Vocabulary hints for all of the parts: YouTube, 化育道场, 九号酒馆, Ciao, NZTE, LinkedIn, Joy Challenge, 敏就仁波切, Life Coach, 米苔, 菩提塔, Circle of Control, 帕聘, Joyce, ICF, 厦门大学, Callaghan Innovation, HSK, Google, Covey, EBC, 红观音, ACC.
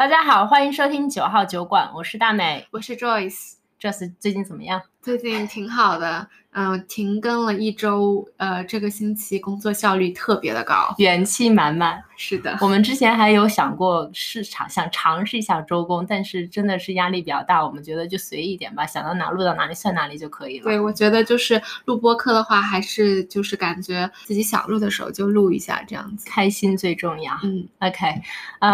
大家好，欢迎收听九号酒馆，我是大美，我是 Joyce。Joyce 最近怎么样？最近挺好的，停更了一周，这个星期工作效率特别的高，元气满满。是的，我们之前还有想过想尝试一下周公，但是真的是压力比较大，我们觉得就随意一点吧，想到哪录到哪里算哪里就可以了。对，我觉得就是录播客的话，还是就是感觉自己想录的时候就录一下，这样子开心最重要。OK，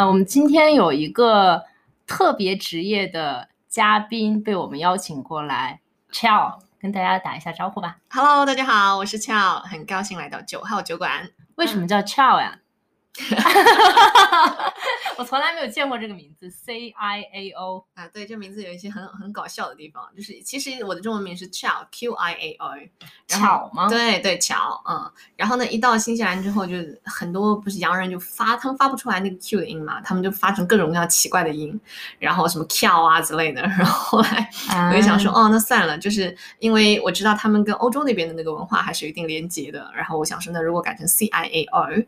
我们今天有一个特别职业的嘉宾被我们邀请过来 Ciao 跟大家打一下招呼吧。 Hello 大家好，我是 Ciao， 很高兴来到9号酒馆。为什么叫 Ciao 呀？我从来没有见过这个名字 CIAO、对，这名字有一些 很搞笑的地方，就是其实我的中文名是 Ciao Q-I-A-O， 巧吗？对对，巧。然后呢，一到新西兰之后，就很多不是洋人就他们发不出来那个 Q 的音嘛，他们就发成各种各样奇怪的音，然后什么 Ciao 啊之类的。然后后来我就想说那算了，就是因为我知道他们跟欧洲那边的那个文化还是有一定连结的，然后我想说那如果改成 CIAO、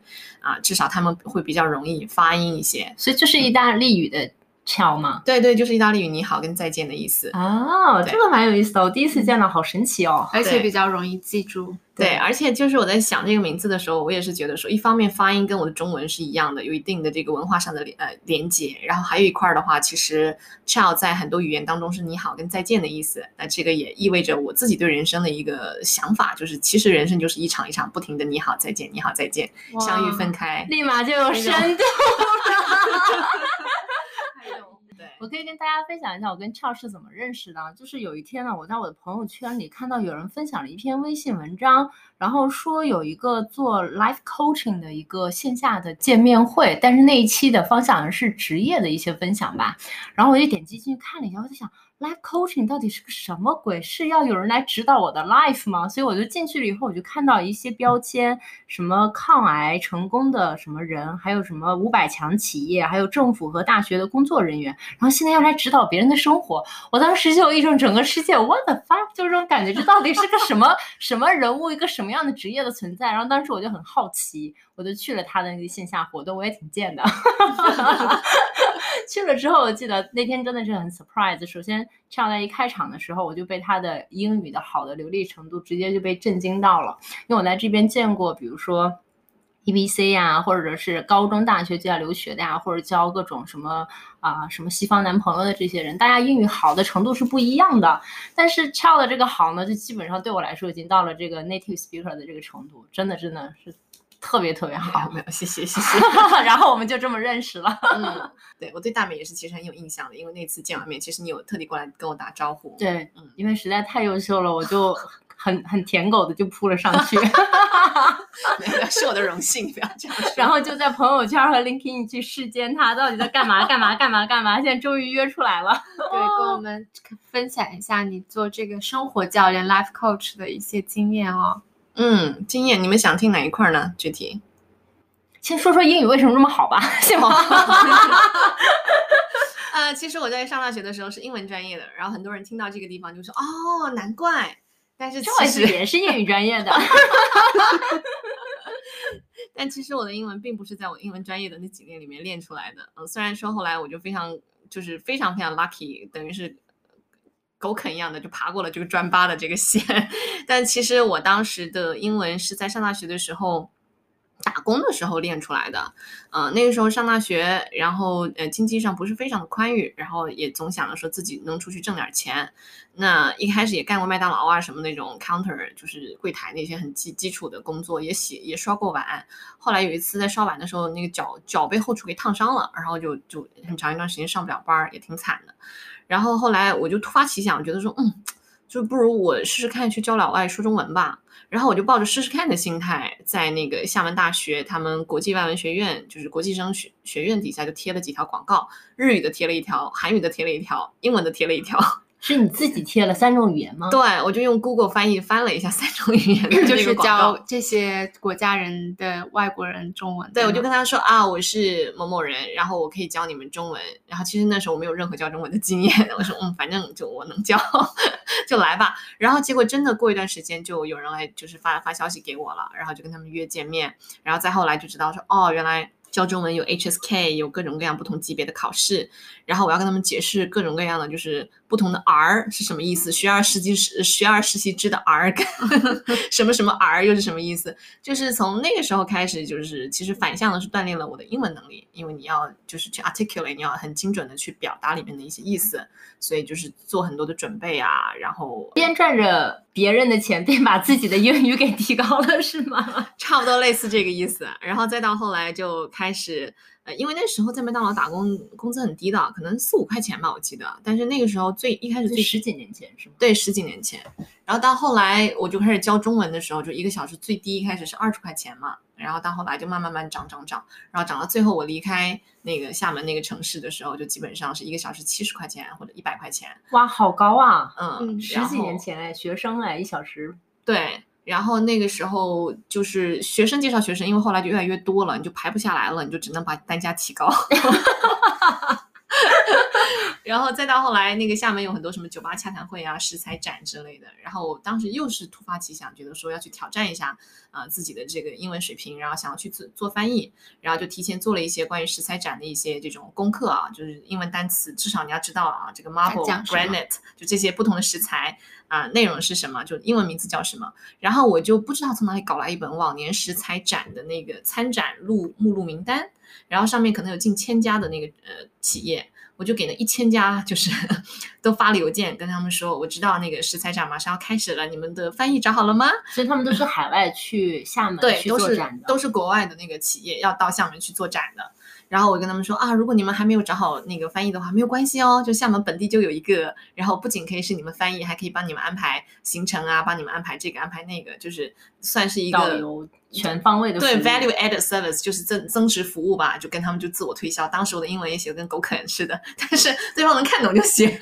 至少他们会比较容易发音一些。所以就是意大利语的ciao吗？对对，就是意大利语你好跟再见的意思。哦，这个蛮有意思的，我第一次见到，好神奇哦，而且比较容易记住。 对，而且就是我在想这个名字的时候，我也是觉得说一方面发音跟我的中文是一样的，有一定的这个文化上的连接，然后还有一块的话，其实ciao在很多语言当中是你好跟再见的意思。那这个也意味着我自己对人生的一个想法，就是其实人生就是一场一场不停的你好再见你好再见，相遇分开，立马就有深度了。我可以跟大家分享一下我跟Ciao是怎么认识的。就是有一天呢，我在我的朋友圈里看到有人分享了一篇微信文章，然后说有一个做 Life Coaching 的一个线下的见面会，但是那一期的方向是职业的一些分享吧。然后我就点击进去看了一下，我就想 Life Coaching 到底是个什么鬼？是要有人来指导我的 life 吗？所以我就进去了以后，我就看到一些标签，什么抗癌成功的什么人，还有什么500强企业，还有政府和大学的工作人员，然后现在要来指导别人的生活。我当时就有一种整个世界 what the fuck， 就这种感觉，这到底是个什么什么人物，一个什么样的职业的存在？然后当时我就很好奇，我就去了他的那个线下活动，我也挺贱的。去了之后，我记得那天真的是很 surprise。首先Ciao在一开场的时候，我就被他的英语的好的流利程度直接就被震惊到了，因为我在这边见过比如说 EBC 啊，或者是高中大学就要留学的啊，或者教各种什么什么西方男朋友的这些人，大家英语好的程度是不一样的，但是Ciao的这个好呢，就基本上对我来说已经到了这个 native speaker 的这个程度，真的真的是特别特别好。没有，谢谢谢谢。然后我们就这么认识了。对，我对大美也是其实很有印象的，因为那次见完面，其实你有特地过来跟我打招呼。对，因为实在太优秀了，我就很舔狗的就扑了上去。是我的荣幸，不要这样。然后就在朋友圈和 LinkedIn 去视奸他到底在干嘛干嘛干嘛干嘛，现在终于约出来了。对，跟我们分享一下你做这个生活教练 Life Coach 的一些经验哦。经验你们想听哪一块呢？具体先说说英语为什么这么好吧，先吧。其实我在上大学的时候是英文专业的，然后很多人听到这个地方就说哦难怪，但是其实也是英语专业的。但其实我的英文并不是在我英文专业的那几年里面练出来的。虽然说后来我就非常 lucky， 等于是狗啃一样的就爬过了这个专八的这个线，但其实我当时的英文是在上大学的时候打工的时候练出来的。那个时候上大学，然后经济上不是非常的宽裕，然后也总想着说自己能出去挣点钱。那一开始也干过麦当劳啊什么那种 counter， 就是柜台那些很基础的工作，也刷过碗。后来有一次在刷碗的时候，那个脚被后厨给烫伤了，然后就很长一段时间上不了班，也挺惨的。然后后来我就突发奇想，我觉得说就不如我试试看去教老外说中文吧。然后我就抱着试试看的心态，在那个厦门大学他们国际外文学院，就是国际生学院底下就贴了几条广告，日语的贴了一条，韩语的贴了一条，英文的贴了一条。是你自己贴了3种语言吗？对，我就用 Google 翻译翻了一下3种语言的这个广告，就是教这些国家人的外国人中文。对，我就跟他说我是某某人，然后我可以教你们中文。然后其实那时候我没有任何教中文的经验，我说反正就我能教，就来吧。然后结果真的过一段时间就有人来，就是发消息给我了，然后就跟他们约见面，然后再后来就知道说原来。教中文有 HSK， 有各种各样不同级别的考试，然后我要跟他们解释各种各样的就是不同的 R 是什么意思，学而时习之的 R 什么什么 R 又是什么意思，就是从那个时候开始，就是其实反向的是锻炼了我的英文能力，因为你要就是去 articulate， 你要很精准的去表达里面的一些意思，所以就是做很多的准备啊，然后边赚着别人的钱边把自己的英语给提高了是吗？差不多类似这个意思。然后再到后来就开始因为那时候在麦当劳打工工资很低的，可能4-5块钱吧我记得，但是那个时候最一开始最10几年前是吗？对，10几年前。然后到后来我就开始教中文的时候，就一个小时最低一开始是20块钱嘛，然后到后来就慢慢涨，然后涨到最后我离开那个厦门那个城市的时候，就基本上是一个小时70块钱或者100块钱。哇，好高啊。嗯，10几年前哎，学生哎，一小时。对，然后那个时候就是学生介绍学生，因为后来就越来越多了，你就排不下来了，你就只能把单价提高。然后再到后来那个厦门有很多什么酒吧洽谈会啊，食材展之类的，然后我当时又是突发奇想，觉得说要去挑战一下自己的这个英文水平，然后想要去做翻译，然后就提前做了一些关于食材展的一些这种功课啊，就是英文单词至少你要知道啊，这个 marble granite 就这些不同的食材啊，内容是什么，就英文名字叫什么。然后我就不知道从哪里搞来一本往年食材展的那个参展目录名单，然后上面可能有近1000家的那个企业，我就给了1000家，就是都发了邮件跟他们说，我知道那个食材展马上要开始了，你们的翻译找好了吗？所以他们都是海外去厦门去做展的，对，都是国外的那个企业要到厦门去做展的。然后我跟他们说啊，如果你们还没有找好那个翻译的话，没有关系哦，就厦门本地就有一个，然后不仅可以是你们翻译，还可以帮你们安排行程啊，帮你们安排这个安排那个，就是算是一个导游全方位的服务。对， value added service 就是增值服务吧，就跟他们就自我推销。当时我的英文也写得跟狗啃似的，但是对方能看懂就行。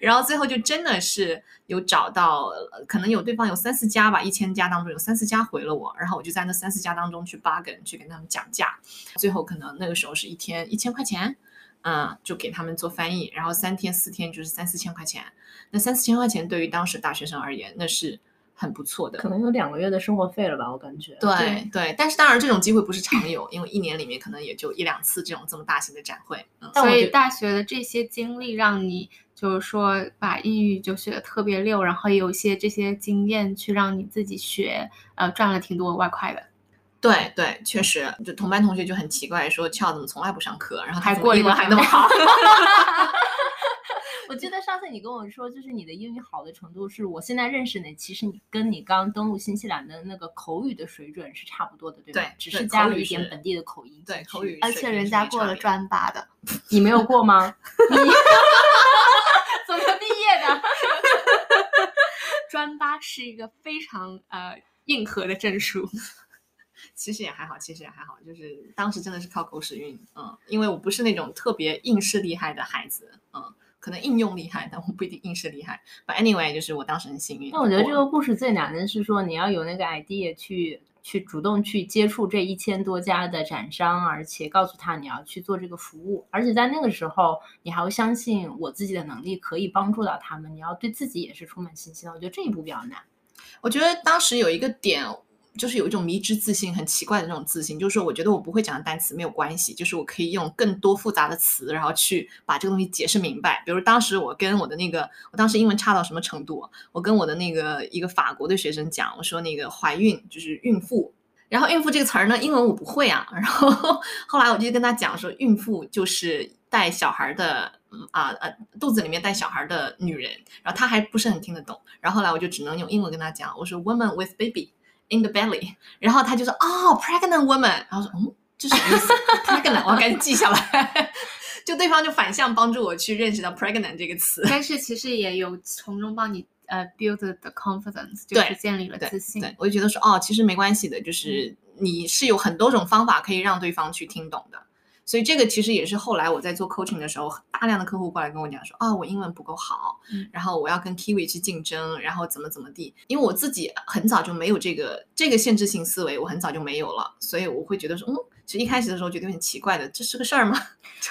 然后最后就真的是有找到，可能有对方有3-4家吧，1000家当中有3-4家回了我，然后我就在那3-4家当中去 bargain， 去跟他们讲价，最后可能那个时候是一天1000块钱。就给他们做翻译，然后3天4天就是3-4千块钱。那3-4千块钱对于当时大学生而言，那是很不错的，可能有2个月的生活费了吧，我感觉。对对，但是当然这种机会不是常有，因为一年里面可能也就1-2次这么大型的展会。所以大学的这些经历让你就是说把英语就学得特别溜，然后有一些这些经验去让你自己学，赚了挺多外快的。对对，确实，就同班同学就很奇怪，说Ciao怎么从来不上课，然后他过得还那么好。我记得上次你跟我说，就是你的英语好的程度是我现在认识你，其实你跟你刚登陆新西兰的那个口语的水准是差不多的，对吧？对，只是加了一点本地的口音。对，口语，而且人家过了专8的，你没有过吗？你怎么毕业的？专8是一个非常硬核的证书。其实也还好，就是当时真的是靠口齿运，因为我不是那种特别应试厉害的孩子，可能应用厉害，但我不一定应试厉害。But anyway， 就是我当时很幸运。那我觉得这个故事最难的是说，你要有那个 idea 去主动去接触这1000多家的展商，而且告诉他你要去做这个服务，而且在那个时候你还会相信我自己的能力可以帮助到他们，你要对自己也是充满信心的。我觉得这一步比较难。我觉得当时有一个点。就是有一种迷之自信，很奇怪的那种自信，就是说我觉得我不会讲的单词没有关系，就是我可以用更多复杂的词，然后去把这个东西解释明白。比如当时我跟我的那个，我当时英文差到什么程度，我跟我的那个一个法国的学生讲，我说那个怀孕就是孕妇，然后孕妇这个词儿呢，英文我不会啊，然后后来我就跟他讲说，孕妇就是带小孩的肚子里面带小孩的女人，然后他还不是很听得懂，然后后来我就只能用英文跟他讲，我说 woman with baby in the belly， 然后他就说pregnant woman， 然后说这什么意思？ pregnant， 我要赶紧记下来。就对方就反向帮助我去认识到 pregnant 这个词，但是其实也有从中帮你build the confidence， 就是建立了自信。对，我就觉得说其实没关系的，就是你是有很多种方法可以让对方去听懂的。所以这个其实也是后来我在做 coaching 的时候，大量的客户过来跟我讲说我英文不够好，然后我要跟 Kiwi 去竞争，然后怎么地，因为我自己很早就没有这个限制性思维，我很早就没有了，所以我会觉得说其实一开始的时候觉得很奇怪的，这是个事儿吗？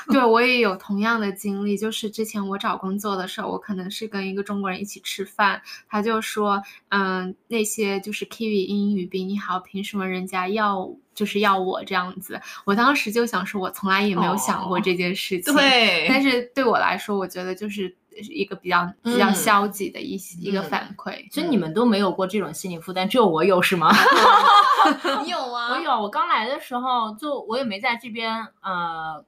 对，我也有同样的经历，就是之前我找工作的时候，我可能是跟一个中国人一起吃饭，他就说那些就是 Kiwi 英语比你好，凭什么人家要就是要我这样子。我当时就想说我从来也没有想过这件事情，对，但是对我来说我觉得就是一个比较消极的一个反馈。所以你们都没有过这种心理负担，只有我有是吗？你有啊？我有，我刚来的时候就我也没在这边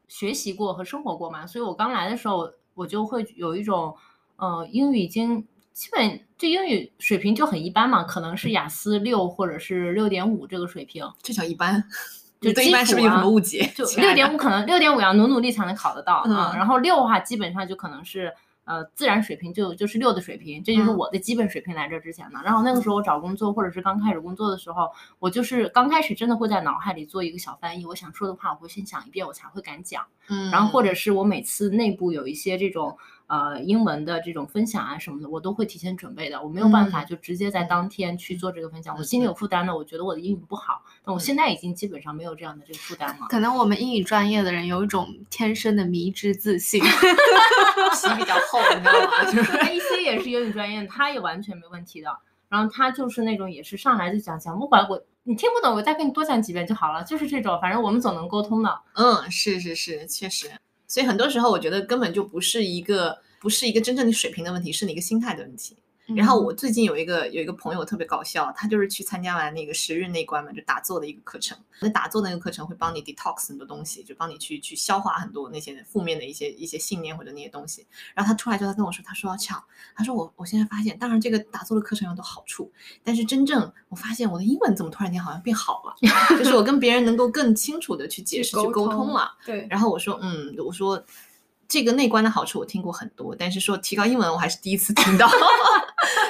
学习过和生活过嘛，所以我刚来的时候我就会有一种英语已经基本这英语水平就很一般嘛，可能是雅思6或者是 6.5 这个水平，这叫一般。就对一般是不是有什么误解？就 6.5 可能 6.5 要努力才能考得到啊。然后6的话基本上就可能是自然水平就是6的水平，这就是我的基本水平来这之前的。然后那个时候我找工作或者是刚开始工作的时候，我就是刚开始真的会在脑海里做一个小翻译，我想说的话我会先想一遍我才会敢讲。然后或者是我每次内部有一些这种英文的这种分享啊什么的，我都会提前准备的，我没有办法就直接在当天去做这个分享，我心里有负担的，我觉得我的英语不好，但我现在已经基本上没有这样的这个负担了。可能我们英语专业的人有一种天生的迷之自信，皮比较厚，你知道吗？就是 ACC 也是英语专业，他也完全没问题的。然后他就是那种也是上来就讲不管我你听不懂，我再跟你多讲几遍就好了，就是这种，反正我们总能沟通的。是是是，确实。所以很多时候我觉得根本就不是一个真正的水平的问题，是你一个心态的问题。然后我最近有一个朋友特别搞笑，他就是去参加完那个10日内关嘛，就打坐的一个课程。那打坐的那个课程会帮你 detox 很多东西，就帮你去消化很多那些负面的一些信念或者那些东西。然后他出来之后，他跟我说，他说Ciao，他说我现在发现，当然这个打坐的课程有很多好处，但是真正我发现我的英文怎么突然间好像变好了，就是我跟别人能够更清楚的去解释去沟通了。对。然后我说我说。这个内观的好处我听过很多，但是说提高英文我还是第一次听到。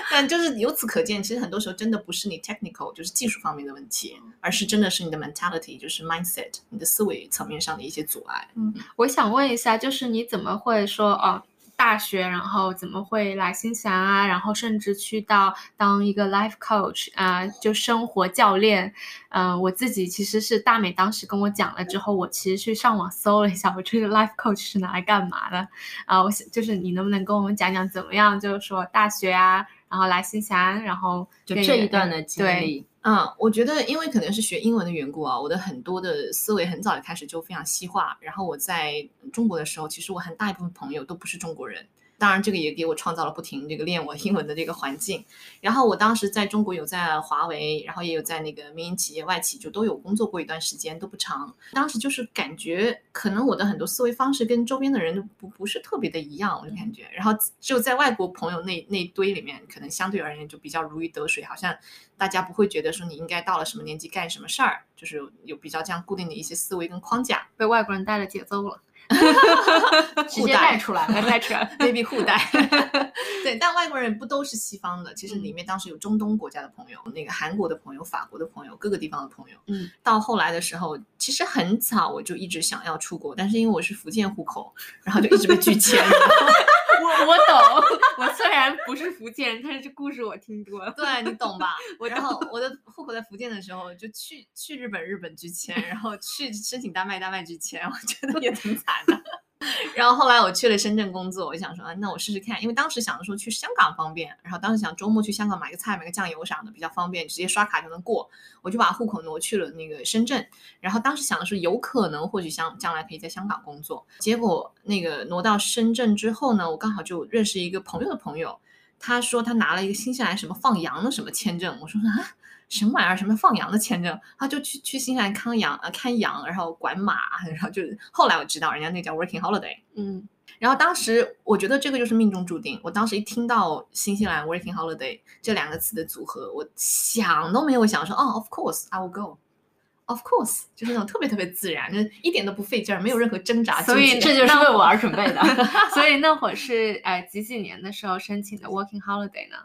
但就是由此可见，其实很多时候真的不是你 technical 就是技术方面的问题，而是真的是你的 mentality 就是 mindset 你的思维层面上的一些阻碍。我想问一下，就是你怎么会说大学然后怎么会来新西兰啊，然后甚至去到当一个 life coach 就生活教练。我自己其实是大美当时跟我讲了之后，我其实去上网搜了一下，我这个 life coach 是拿来干嘛的我就是你能不能跟我们讲讲怎么样，就是说大学啊然后来新西兰，然后就这一段的经历。我觉得因为可能是学英文的缘故啊，我的很多的思维很早就开始就非常西化。然后我在中国的时候，其实我很大一部分朋友都不是中国人，当然这个也给我创造了不停这个练我英文的这个环境。然后我当时在中国有在华为，然后也有在那个民营企业外企就都有工作过一段时间，都不长。当时就是感觉可能我的很多思维方式跟周边的人不是特别的一样，我就感觉。然后只有在外国朋友那堆里面，可能相对而言就比较如鱼得水，好像大家不会觉得说你应该到了什么年纪干什么事儿，就是有比较这样固定的一些思维跟框架，被外国人带了节奏了。直接带出来 baby 互带。对，但外国人不都是西方的，其实里面当时有中东国家的朋友，那个韩国的朋友，法国的朋友，各个地方的朋友。到后来的时候，其实很早我就一直想要出国，但是因为我是福建户口，然后就一直被拒签了。我懂，我虽然不是福建人，但是这故事我听多了。对，你懂吧？然后我的户口在福建的时候，就去日本拒签，然后去申请丹麦拒签，我觉得也挺惨的。然后后来我去了深圳工作，我想说那我试试看，因为当时想着说去香港方便，然后当时想周末去香港买个菜买个酱油啥的比较方便，直接刷卡就能过，我就把户口挪去了那个深圳。然后当时想的是有可能或许将来可以在香港工作，结果那个挪到深圳之后呢，我刚好就认识一个朋友的朋友，他说他拿了一个新西兰什么放羊的什么签证，我说啊什么玩意儿？什么放羊的签证？他就去新西兰看羊，然后管马，然后就后来我知道人家那叫 working holiday。然后当时我觉得这个就是命中注定。我当时一听到新西兰 working holiday 这两个词的组合，我想都没有想说，of course I will go。Of course， 就是那种特别特别自然，就一点都不费劲，没有任何挣扎。所以这就是为我而准备的。所以那会儿是几年的时候申请的 working holiday 呢？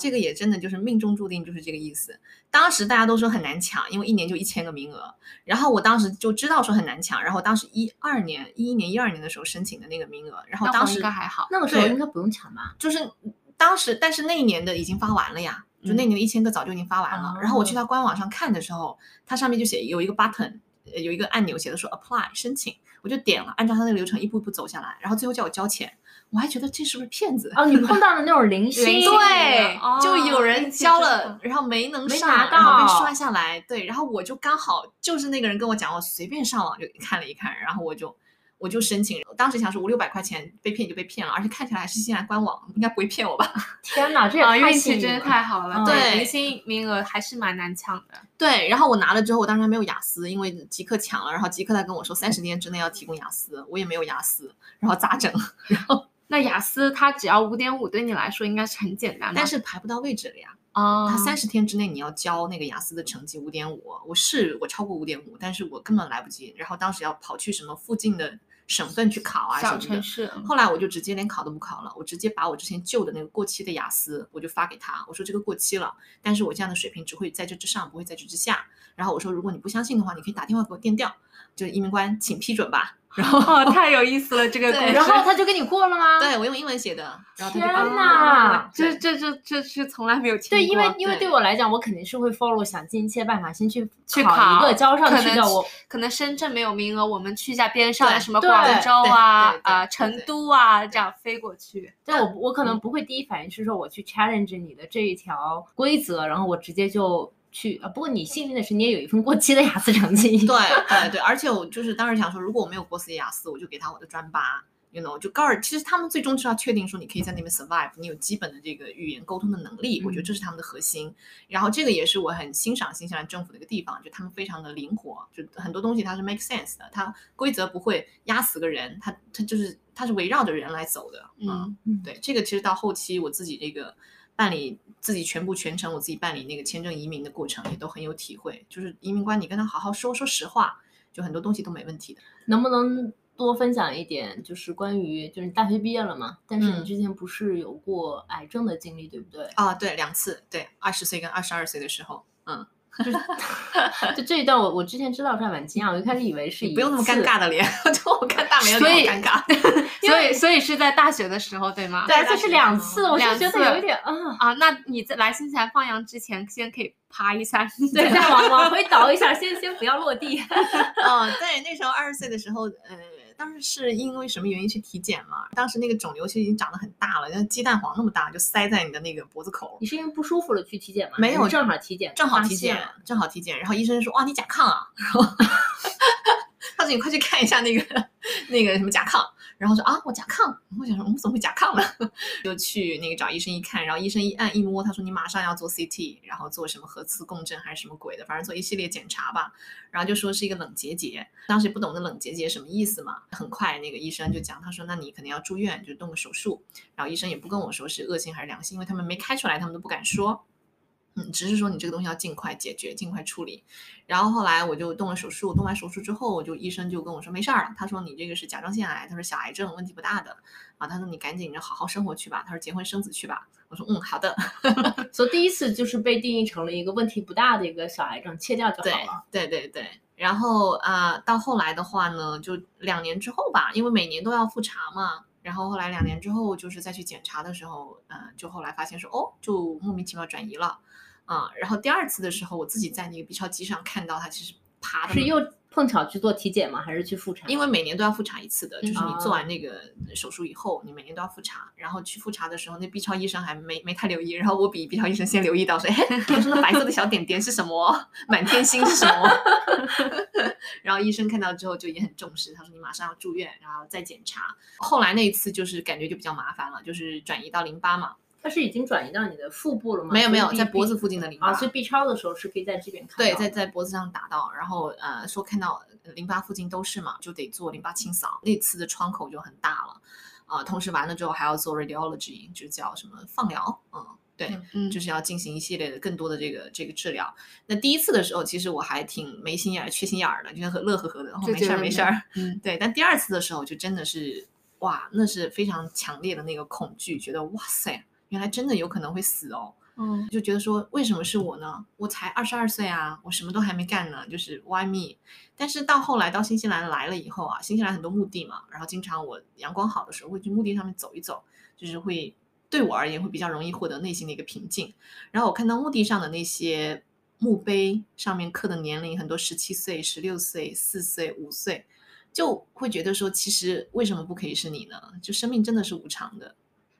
这个也真的就是命中注定，就是这个意思。当时大家都说很难抢，因为一年就1000个名额。然后我当时就知道说很难抢，然后当时11年的时候申请的那个名额，然后当时应该还好，那个时候应该不用抢吧？就是当时，但是那一年的已经发完了呀。就那年的1000个早就已经发完了，然后我去他官网上看的时候，他上面就写有一个 button，有一个按钮写的说 apply 申请，我就点了，按照他那个流程一步一步走下来，然后最后叫我交钱，我还觉得这是不是骗子哦？你碰到的那种零星对、哦，就有人交了，然后没能上，没拿到，然后被刷下来，对，然后我就刚好就是那个人跟我讲，我随便上网就看了一看，然后我就申请，当时想说500-600块钱被骗就被骗了，而且看起来还是现在官网，应该不会骗我吧？天哪，这也太运气真的太好了，对，明星名额还是蛮难抢的。对，然后我拿了之后，我当时还没有雅思，因为极客抢了，然后极客他跟我说30天之内要提供雅思，我也没有雅思，然后咋整？然后那雅思它只要5.5，对你来说应该是很简单的，但是排不到位置了呀。哦，他30天之内你要交那个雅思的成绩5.5，我超过5.5，但是我根本来不及，然后当时要跑去什么附近的省份去考啊什么的，小城市。后来我就直接连考都不考了，我直接把我之前旧的那个过期的雅思我就发给他，我说这个过期了，但是我这样的水平只会在这之上，不会在这之下，然后我说如果你不相信的话，你可以打电话给我电调，就移民官请批准吧，然后、哦、太有意思了这个故事。然后他就跟你过了吗？对，我用英文写的。然后他就天哪，这是从来没有听过。对，因为对我来讲，我肯定是会 follow， 想尽一切办法先去考一个交上去的。我可能深圳没有名额，我们去一下边上的什么广州啊、成都啊，这样飞过去。但我可能不会第一反应是说我去 challenge 你的这一条规则，然后我直接就。去啊！不过你幸运的是，你也有一份过期的雅思成绩。对，而且我就是当时想说，如果我没有过期雅思，我就给他我的专八 ，you know， 就高尔。其实他们最终是要确定说你可以在那边 survive， 你有基本的这个语言沟通的能力，我觉得这是他们的核心。然后这个也是我很欣赏新西兰政府的一个地方，就他们非常的灵活，就很多东西它是 make sense 的，它规则不会压死个人，它是围绕着人来走的。对，这个其实到后期我自己这个。办理自己全程我自己办理那个签证移民的过程也都很有体会，就是移民官你跟他好好说实话，就很多东西都没问题的。能不能多分享一点，就是关于就是大学毕业了嘛，但是你之前不是有过癌症的经历对不对？啊，对，2次，对，20岁跟22岁的时候。就这一段我之前知道是蛮惊讶，我一开始以为是不用那么尴尬的脸，我看大脸脸好尴尬。所以是在大学的时候对吗？对，这是2次，我就觉得有点啊。那你在来新西兰放羊之前，先可以趴一下，对，再往回倒一下，先不要落地。对，那时候20岁的时候，当时是因为什么原因去体检嘛？当时那个肿瘤其实已经长得很大了，像鸡蛋黄那么大，就塞在你的那个脖子口。你是因为不舒服了去体检吗？没有，正好体检。然后医生说：“哇，你甲亢啊！”然后他说：“你快去看一下那个什么甲亢。”然后说：“啊，我甲亢。”我想说：“我怎么会甲亢了？”就去那个找医生一看，然后医生一按一摸，他说：“你马上要做 CT， 然后做什么核磁共振还是什么鬼的，反正做一系列检查吧。”然后就说是一个冷结节，当时不懂得冷结节什么意思嘛。很快那个医生就讲，他说：“那你可能要住院，就动个手术。”然后医生也不跟我说是恶性还是良性，因为他们没开出来，他们都不敢说。只是说你这个东西要尽快解决，尽快处理。然后后来我就动了手术，动完手术之后，医生就跟我说没事儿了，他说你这个是甲状腺癌，他说小癌症，问题不大的啊，他说你赶紧就好好生活去吧，他说结婚生子去吧。我说好的。所以第一次就是被定义成了一个问题不大的一个小癌症，切掉就好了。对。然后到后来的话呢，就2年之后吧，因为每年都要复查嘛。然后后来2年之后，就是再去检查的时候，就后来发现说，就莫名其妙转移了，然后第2次的时候，我自己在那个 B 超机上看到它其实爬的，是又碰巧去做体检吗？还是去复查？因为每年都要复查一次的，就是你做完那个手术以后，你每年都要复查。然后去复查的时候，那 B 超医生还没太留意，然后我比 B 超医生先留意到，说，我说那白色的小点点是什么？满天星是什么？然后医生看到之后就也很重视，他说你马上要住院，然后再检查。后来那一次就是感觉就比较麻烦了，就是转移到淋巴嘛。它是已经转移到你的腹部了吗？没有，在脖子附近的淋巴。所以 B 超的时候是可以在这边看到的。对，在脖子上打到，然后说看到淋巴附近都是嘛，就得做淋巴清扫。那次的窗口就很大了，同时完了之后还要做 radiology， 就叫什么放疗，对，就是要进行一系列的更多的这个治疗。那第一次的时候，其实我还挺没心眼、缺心眼的，就乐呵呵的，然后没事儿。对，但第2次的时候就真的是哇，那是非常强烈的那个恐惧，觉得哇塞，原来真的有可能会死哦。就觉得说为什么是我呢？我才22岁啊，我什么都还没干呢，就是 why me？ 但是到后来到新西兰来了以后啊，新西兰很多墓地嘛，然后经常我阳光好的时候会去墓地上面走一走，就是会对我而言会比较容易获得内心的一个平静。然后我看到墓地上的那些墓碑上面刻的年龄，很多17岁、16岁、4岁、5岁，就会觉得说其实为什么不可以是你呢？就生命真的是无常的。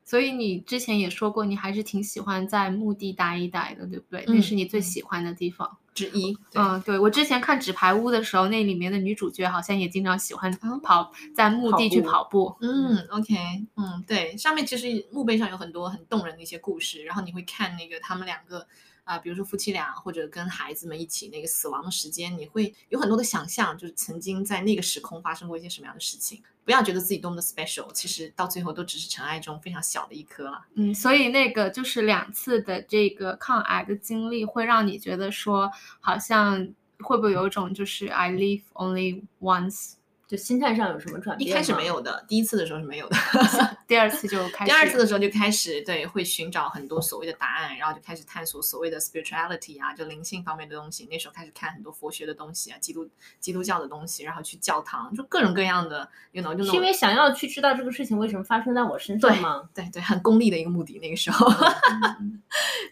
所以你之前也说过你还是挺喜欢在墓地待一待的，对不对？那是你最喜欢的地方之一。嗯，对，我之前看纸牌屋的时候，那里面的女主角好像也经常喜欢跑在墓地去跑步。嗯 OK， 嗯，对，上面其实墓碑上有很多很动人的一些故事，然后你会看那个他们两个比如说夫妻俩或者跟孩子们一起那个死亡的时间，你会有很多的想象，就是曾经在那个时空发生过一些什么样的事情。不要觉得自己多么的 special， 其实到最后都只是尘埃中非常小的一颗了。嗯，所以那个就是2次的这个抗癌的经历会让你觉得说好像会不会有一种就是 I live only once，就心态上有什么转变？一开始没有的，第一次的时候是没有的，第二次的时候就开始对，会寻找很多所谓的答案，然后就开始探索所谓的 spirituality 啊，就灵性方面的东西。那时候开始看很多佛学的东西啊，基督教的东西，然后去教堂，就各种各样的 you know， 就是因为想要去知道这个事情为什么发生在我身上吗？对 对， 对，很功利的一个目的那个时候。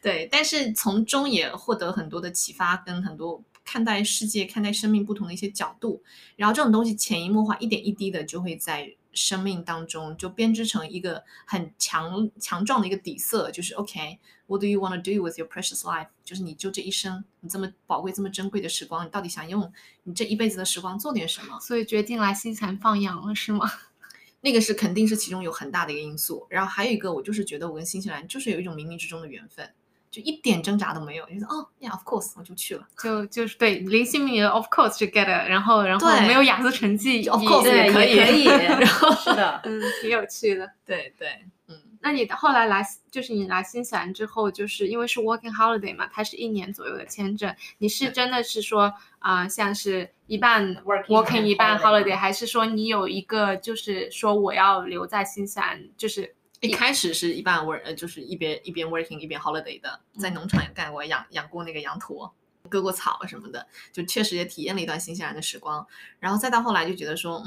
对，但是从中也获得很多的启发跟很多看待世界看待生命不同的一些角度，然后这种东西潜移默化一点一滴的就会在生命当中就编织成一个很强壮的一个底色，就是 OK what do you want to do with your precious life， 就是你就这一生，你这么宝贵这么珍贵的时光，你到底想用你这一辈子的时光做点什么？所以决定来新西兰放羊了是吗？那个是肯定是其中有很大的一个因素，然后还有一个我就是觉得我跟新西兰就是有一种冥冥之中的缘分，就一点挣扎都没有，就是哦 yeah of course 我就去了，就是对林心明 of course to get it， 然后没有雅思成绩 of course 也可以，然后是的，嗯，挺有趣的，对对，嗯。那你后来来就是你来新西兰之后，就是因为是 working holiday 嘛，它是1年左右的签证，你是真的是说像是一半 working 一半 holiday， 还是说你有一个就是说我要留在新西兰，就是一开始是一半 就是一边 working 一边 holiday 的，在农场也干过，养过那个羊驼，割过草什么的，就确实也体验了一段新西兰的时光。然后再到后来就觉得说，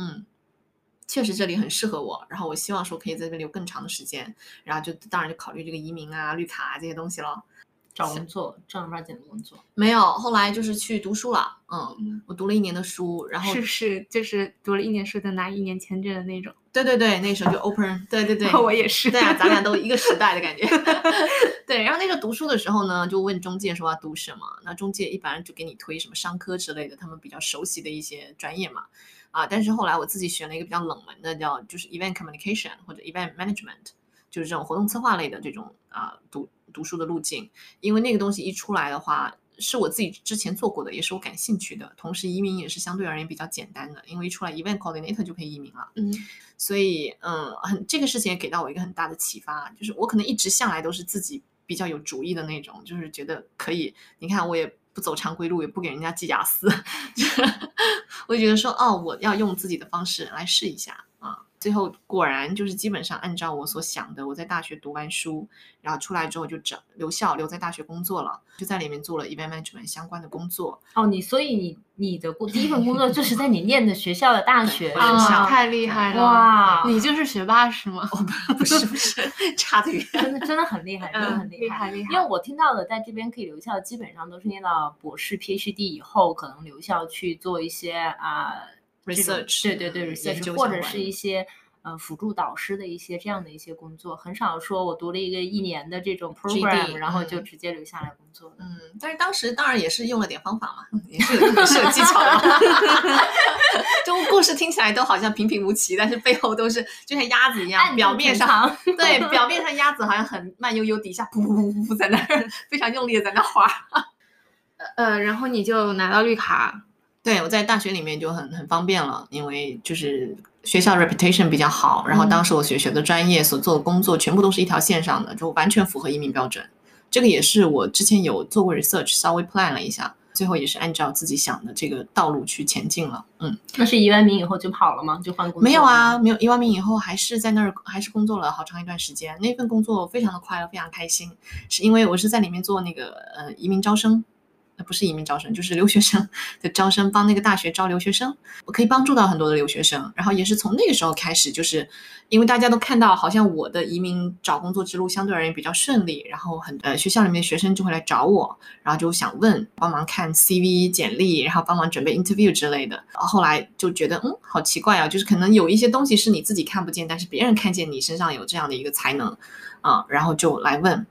确实这里很适合我，然后我希望说可以在这边留更长的时间，然后就当然就考虑这个移民啊、绿卡啊这些东西了。找工作，正儿八经的工作没有，后来就是去读书了。我读了1年的书，然后就是读了1年书的拿1年签证的那种。对对对，那时候就 open， 对对对，我也是。对啊，咱俩都一个时代的感觉。对，然后那时候读书的时候呢，就问中介说要读什么，那中介一般就给你推什么商科之类的，他们比较熟悉的一些专业嘛。但是后来我自己选了一个比较冷门的，就是 event communication 或者 event management， 就是这种活动策划类的这种读书的路径，因为那个东西一出来的话是我自己之前做过的，也是我感兴趣的，同时移民也是相对而言比较简单的，因为一出来 event coordinator 就可以移民了。所以这个事情也给到我一个很大的启发，就是我可能一直向来都是自己比较有主意的那种，就是觉得可以，你看我也不走常规路，也不给人家记雅思，我就觉得说我要用自己的方式来试一下啊。最后果然就是基本上按照我所想的，我在大学读完书，然后出来之后就留校留在大学工作了，就在里面做了 event management 相关的工作。所以你的第一份工作就是在你念的学校的大学。太厉害了，哇！你就是学霸是吗？不是，差得远，真的很厉害，真的很厉害，厉害。因为我听到的在这边可以留校，基本上都是念到博士 PhD 以后，可能留校去做一些research， 对对对 research， 或者是一些辅助导师的一些这样的一些工作，很少说我读了一个1年的这种 program， 然后就直接留下来工作的。但是当时当然也是用了点方法嘛，也是有技巧的。就故事听起来都好像平平无奇，但是背后都是就像鸭子一样，表面上鸭子好像很慢悠悠，底下噗噗噗噗在那儿非常用力的在那滑。然后你就拿到绿卡。对，我在大学里面就很方便了，因为就是学校 reputation 比较好，然后当时我学的专业所做的工作全部都是一条线上的，就完全符合移民标准。这个也是我之前有做过 research， 稍微 plan 了一下，最后也是按照自己想的这个道路去前进了。那是1万名以后就跑了吗？就换工作？没有啊，没有，1万名以后还是在那儿，还是工作了好长一段时间。那份工作非常的快乐，非常开心，是因为我是在里面做那个移民招生。不是移民招生就是留学生的招生，帮那个大学招留学生，我可以帮助到很多的留学生。然后也是从那个时候开始，就是因为大家都看到好像我的移民找工作之路相对而言比较顺利，然后很学校里面学生就会来找我，然后就想问帮忙看 CV 简历，然后帮忙准备 interview 之类的。后来就觉得好奇怪啊，就是可能有一些东西是你自己看不见，但是别人看见你身上有这样的一个才能啊，然后就来问。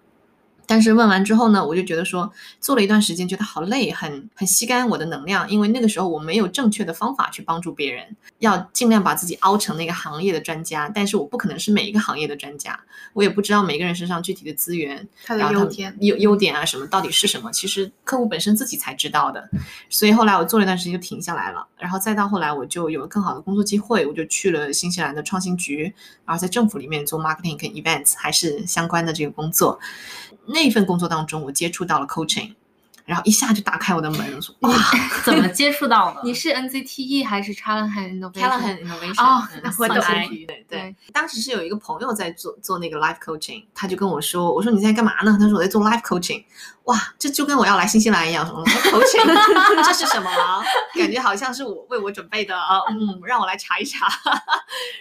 但是问完之后呢，我就觉得说做了一段时间觉得好累，很吸干我的能量，因为那个时候我没有正确的方法去帮助别人，要尽量把自己凹成那个行业的专家，但是我不可能是每一个行业的专家，我也不知道每个人身上具体的资源，他的优点啊什么到底是什么，其实客户本身自己才知道的。所以后来我做了一段时间就停下来了，然后再到后来我就有了更好的工作机会，我就去了新西兰的创新局，然后在政府里面做 marketing 跟 events 还是相关的这个工作。那份工作当中我接触到了 coaching， 然后一下就打开我的门，说哇怎么接触到的？你是 NZTE 还是 Callaghan Innovation？ 哦，我懂。对，当时是有一个朋友在做那个 Life Coaching， 他就跟我说，我说你在干嘛呢？他说我在做 Life Coaching。 哇，这就跟我要来新西兰一样，什么 Life Coaching 这是什么啊？感觉好像是我为我准备的啊，让我来查一查。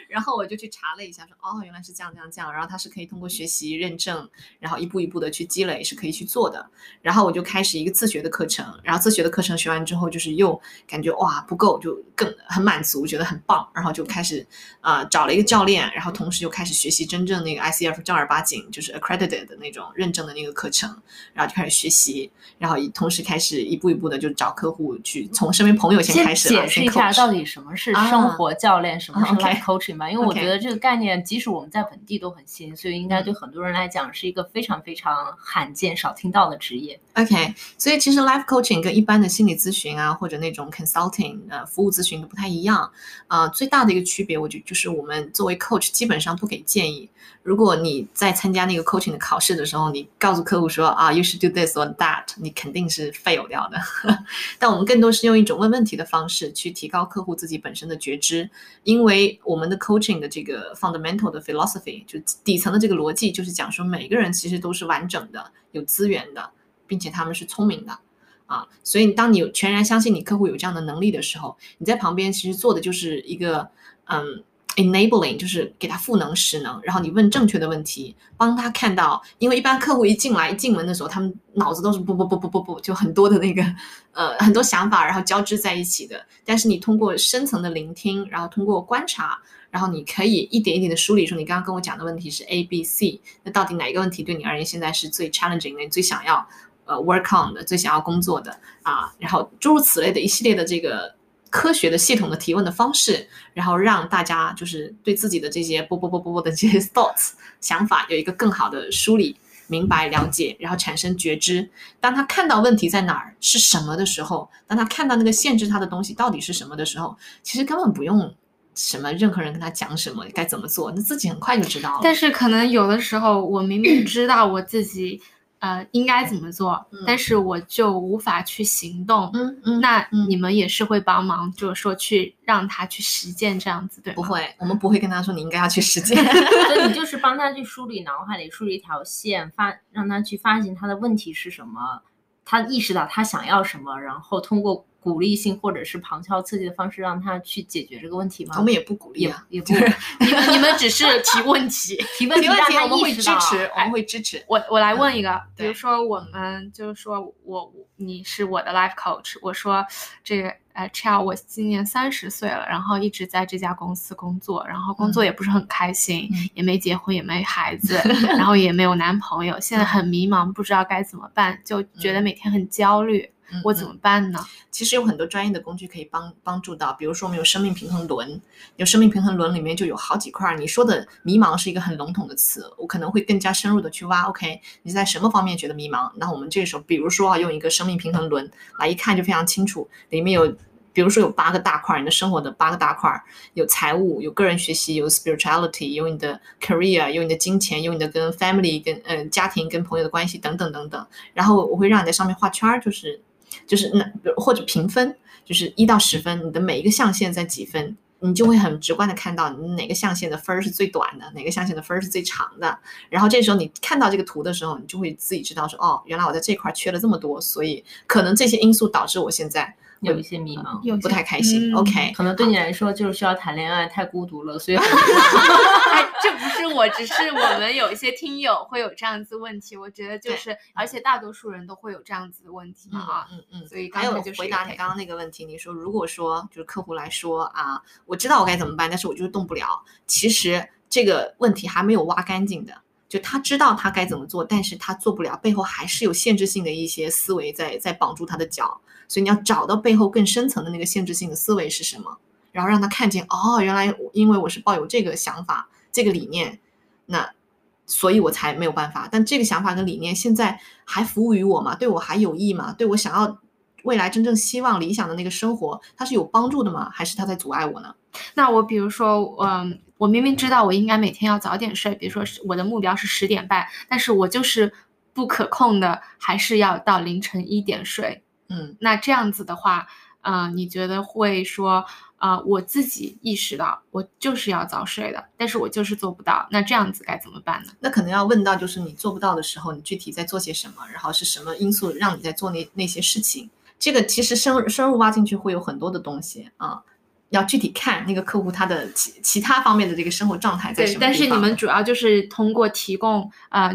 然后我就去查了一下，说哦，原来是这样，然后它是可以通过学习认证，然后一步一步的去积累，是可以去做的。然后我就开始一个自学的课程，然后自学的课程学完之后，就是又感觉哇不够，就更很满足，觉得很棒，然后就开始找了一个教练，然后同时又开始学习真正那个 ICF 正儿八经就是 accredited 的那种认证的那个课程，然后就开始学习，然后同时开始一步一步的就找客户去，从身边朋友先开始。先解释一下到底什么是生活教练，什么是 life coaching。因为我觉得这个概念即使我们在本地都很新，所以应该对很多人来讲是一个非常非常罕见少听到的职业。 OK， 所以其实 Life Coaching 跟一般的心理咨询啊或者那种 Consulting 服务咨询都不太一样。最大的一个区别我觉得就是我们作为 Coach 基本上不给建议。如果你在参加那个 Coaching 的考试的时候你告诉客户说啊 You should do this or that， 你肯定是 fail 掉的。但我们更多是用一种问问题的方式去提高客户自己本身的觉知，因为我们的coaching 的这个 fundamental 的 philosophy 就底层的这个逻辑就是讲说每个人其实都是完整的，有资源的，并且他们是聪明的所以当你全然相信你客户有这样的能力的时候，你在旁边其实做的就是一个enabling， 就是给他赋能实能，然后你问正确的问题，帮他看到，因为一般客户一进门的时候他们脑子都是不就很多的那个很多想法然后交织在一起的，但是你通过深层的聆听，然后通过观察，然后你可以一点一点的梳理说你刚刚跟我讲的问题是 ABC， 那到底哪一个问题对你而言现在是最 challenging 的，最想要work on 的，最想要工作的然后诸如此类的一系列的这个科学的系统的提问的方式，然后让大家就是对自己的这些的这些 thoughts 想法有一个更好的梳理明白了解，然后产生觉知。当他看到问题在哪儿是什么的时候，当他看到那个限制他的东西到底是什么的时候，其实根本不用什么任何人跟他讲什么该怎么做，那自己很快就知道了。但是可能有的时候我明明知道我自己应该怎么做，但是我就无法去行动。那你们也是会帮忙就是说去让他去实践这样子，对吗？不会，我们不会跟他说你应该要去实践。所以你就是帮他去梳理脑海里，梳理一条线，让他去发现他的问题是什么，他意识到他想要什么，然后通过鼓励性或者是旁敲侧击的方式让他去解决这个问题吗？我们也不鼓励也不你们只是提问题。提问题让他意识到，我们会支持。我来问一个，比如说我们就是说你是我的 life coach， 我说这个Ciao， 我今年30岁了，然后一直在这家公司工作，然后工作也不是很开心，也没结婚也没孩子，然后也没有男朋友，现在很迷茫，不知道该怎么办，就觉得每天很焦虑，我怎么办呢？其实有很多专业的工具可以帮助到，比如说我们有生命平衡轮，有生命平衡轮里面就有好几块。你说的迷茫是一个很笼统的词，我可能会更加深入的去挖 OK 你在什么方面觉得迷茫，那我们这时候比如说用一个生命平衡轮来一看就非常清楚，里面有比如说有8个大块，你的生活的8个大块，有财务，有个人学习，有 spirituality， 有你的 career， 有你的金钱，有你的跟 family 跟家庭跟朋友的关系等等等等。然后我会让你在上面画圈，就是或者评分，就是1到10分，你的每一个象限在几分，你就会很直观的看到哪个象限的分是最短的，哪个象限的分是最长的。然后这时候你看到这个图的时候，你就会自己知道说，哦，原来我在这块缺了这么多，所以可能这些因素导致我现在有一些迷茫，不太开心。OK， 可能对你来说就是需要谈恋爱，太孤独了，所以很这不是我，只是我们有一些听友会有这样子问题，我觉得就是，而且大多数人都会有这样子的问题啊。所以刚才就是回答你刚刚那个问题，你说如果说就是客户来说啊，我知道我该怎么办，但是我就是动不了。其实这个问题还没有挖干净的，就他知道他该怎么做，但是他做不了，背后还是有限制性的一些思维在绑住他的脚。所以你要找到背后更深层的那个限制性的思维是什么，然后让他看见，哦，原来因为我是抱有这个想法，这个理念，那所以我才没有办法。但这个想法跟理念现在还服务于我吗？对我还有益吗？对我想要未来真正希望理想的那个生活，它是有帮助的吗？还是它在阻碍我呢？那我比如说我明明知道我应该每天要早点睡，比如说我的目标是10点半，但是我就是不可控的还是要到凌晨1点睡。那这样子的话你觉得会说我自己意识到我就是要早睡的，但是我就是做不到，那这样子该怎么办呢？那可能要问到就是你做不到的时候，你具体在做些什么，然后是什么因素让你在做那些事情。这个其实深入挖进去会有很多的东西啊，要具体看那个客户他的其他方面的这个生活状态在什么地方。对，但是你们主要就是通过提供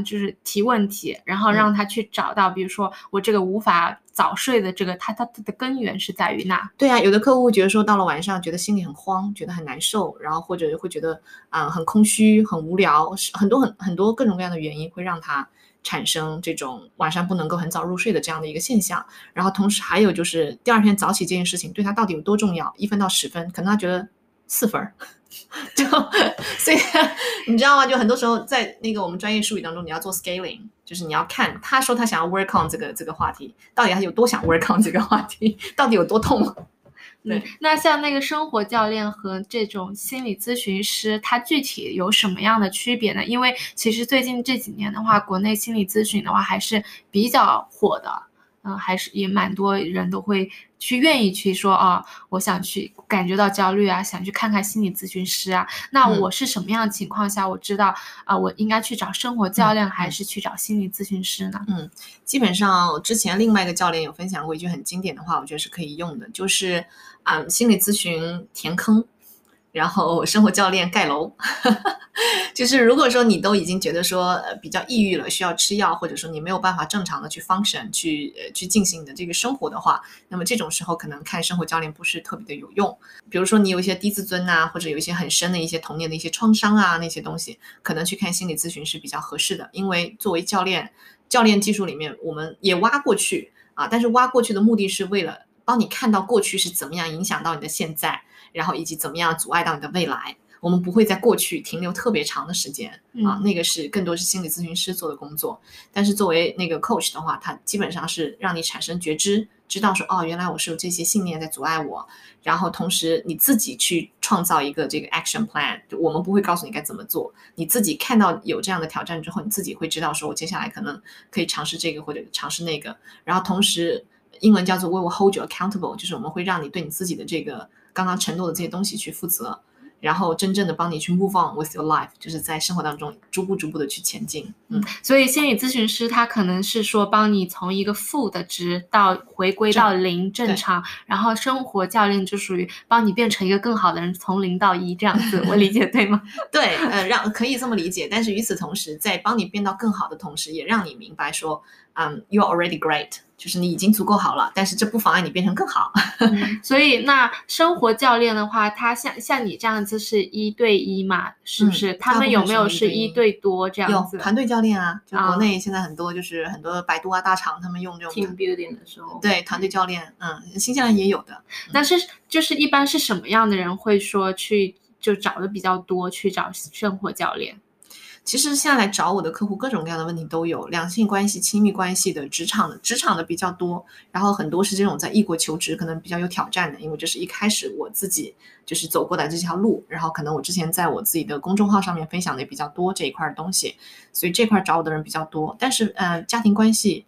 就是提问题，然后让他去找到比如说我这个无法早睡的这个他的根源是在于哪。对啊，有的客户觉得说到了晚上觉得心里很慌，觉得很难受，然后或者会觉得很空虚，很无聊，很多各种各样的原因会让他产生这种晚上不能够很早入睡的这样的一个现象。然后同时还有就是第二天早起这件事情对他到底有多重要，1分到10分可能他觉得4分就所以你知道吗，就很多时候在那个我们专业术语当中你要做 scaling， 就是你要看他说他想要 work on 这个话题到底他有多想 work on 这个话题到底有多痛。对，那像那个生活教练和这种心理咨询师他具体有什么样的区别呢？因为其实最近这几年的话国内心理咨询的话还是比较火的，还是也蛮多人都会去愿意去说啊，我想去感觉到焦虑啊，想去看看心理咨询师啊。那我是什么样的情况下我知道我应该去找生活教练还是去找心理咨询师呢？基本上之前另外一个教练有分享过一句很经典的话，我觉得是可以用的，就是心理咨询填坑，然后生活教练盖楼就是如果说你都已经觉得说比较抑郁了，需要吃药，或者说你没有办法正常的去 function 去进行你的这个生活的话，那么这种时候可能看生活教练不是特别的有用。比如说你有一些低自尊啊，或者有一些很深的一些童年的一些创伤啊，那些东西可能去看心理咨询是比较合适的。因为作为教练技术里面我们也挖过去啊，但是挖过去的目的是为了帮你看到过去是怎么样影响到你的现在，然后以及怎么样阻碍到你的未来。我们不会在过去停留特别长的时间啊，那个是更多是心理咨询师做的工作。但是作为那个 coach 的话，他基本上是让你产生觉知，知道说哦，原来我是有这些信念在阻碍我，然后同时你自己去创造一个这个 action plan。 我们不会告诉你该怎么做，你自己看到有这样的挑战之后，你自己会知道说我接下来可能可以尝试这个或者尝试那个。然后同时英文叫做 we will hold you accountable， 就是我们会让你对你自己的这个刚刚承诺的这些东西去负责，然后真正的帮你去 move on with your life， 就是在生活当中逐步的去前进。所以心理咨询师他可能是说帮你从一个负的值到回归到0正常，然后生活教练就属于帮你变成一个更好的人，从0到1这样子，我理解对吗？对，可以这么理解。但是与此同时，在帮你变到更好的同时，也让你明白说you're already great， 就是你已经足够好了，但是这不妨碍你变成更好所以那生活教练的话他像你这样子是1对1嘛，是不是？他们有没有是1对多这样子？有团队教练啊，就国内现在很多就是很多百度啊大厂他们用这种 team building 的时候，对，团队教练新西兰也有的。那是就是一般是什么样的人会说去就找的比较多去找生活教练？其实现在来找我的客户各种各样的问题都有，两性关系、亲密关系的、职场的比较多，然后很多是这种在异国求职可能比较有挑战的，因为这是一开始我自己就是走过来这条路，然后可能我之前在我自己的公众号上面分享的也比较多这一块的东西，所以这块找我的人比较多。但是家庭关系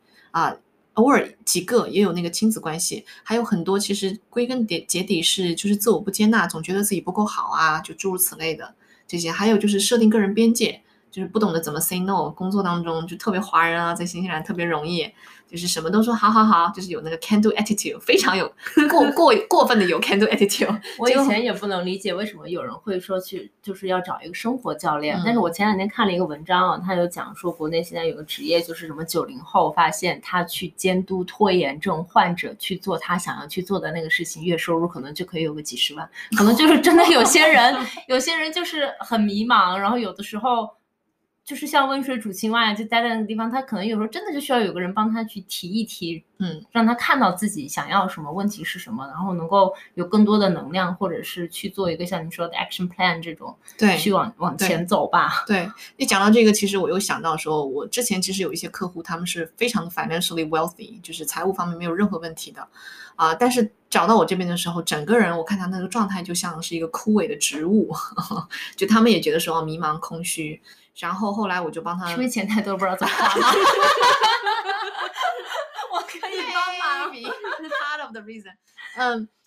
偶尔几个也有那个亲子关系，还有很多其实归根结底是就是自我不接纳，总觉得自己不够好啊，就诸如此类的这些。还有就是设定个人边界，就是不懂得怎么 say no， 工作当中就特别华人啊，在新西兰特别容易，就是什么都说好好好，就是有那个 can do attitude， 非常有 过分的有 can do attitude。 我以前也不能理解为什么有人会说去就是要找一个生活教练，但是我前两天看了一个文章啊，他有讲说国内现在有个职业就是什么90后发现他去监督拖延症患者去做他想要去做的那个事情，月收入可能就可以有个几十万，可能就是真的有些人有些人就是很迷茫，然后有的时候就是像温水煮青蛙就待在那个地方，他可能有时候真的就需要有个人帮他去提一提，让他看到自己想要什么，问题是什么，然后能够有更多的能量，或者是去做一个像你说的 action plan 这种，对，去往前走吧。对，你讲到这个，其实我又想到说，我之前其实有一些客户，他们是非常 financially wealthy， 就是财务方面没有任何问题的啊，但是找到我这边的时候，整个人我看他那个状态就像是一个枯萎的植物，就他们也觉得说迷茫空虚。然后后来我就帮他，因为钱太多不知道怎么花吗？我可以帮忙 part of the reason。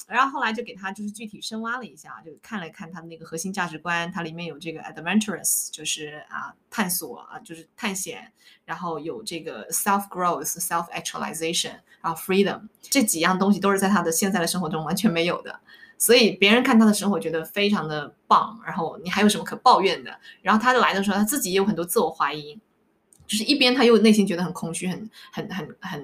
然后后来就给他就是具体深挖了一下，就看了看他的那个核心价值观，它里面有这个 adventurous， 就是啊探索啊，就是探险，然后有这个 self growth self actualization， 然后 freedom， 这几样东西都是在他的现在的生活中完全没有的，所以别人看他的生活觉得非常的棒，然后你还有什么可抱怨的？然后他来的时候，他自己也有很多自我怀疑，就是一边他又内心觉得很空虚，很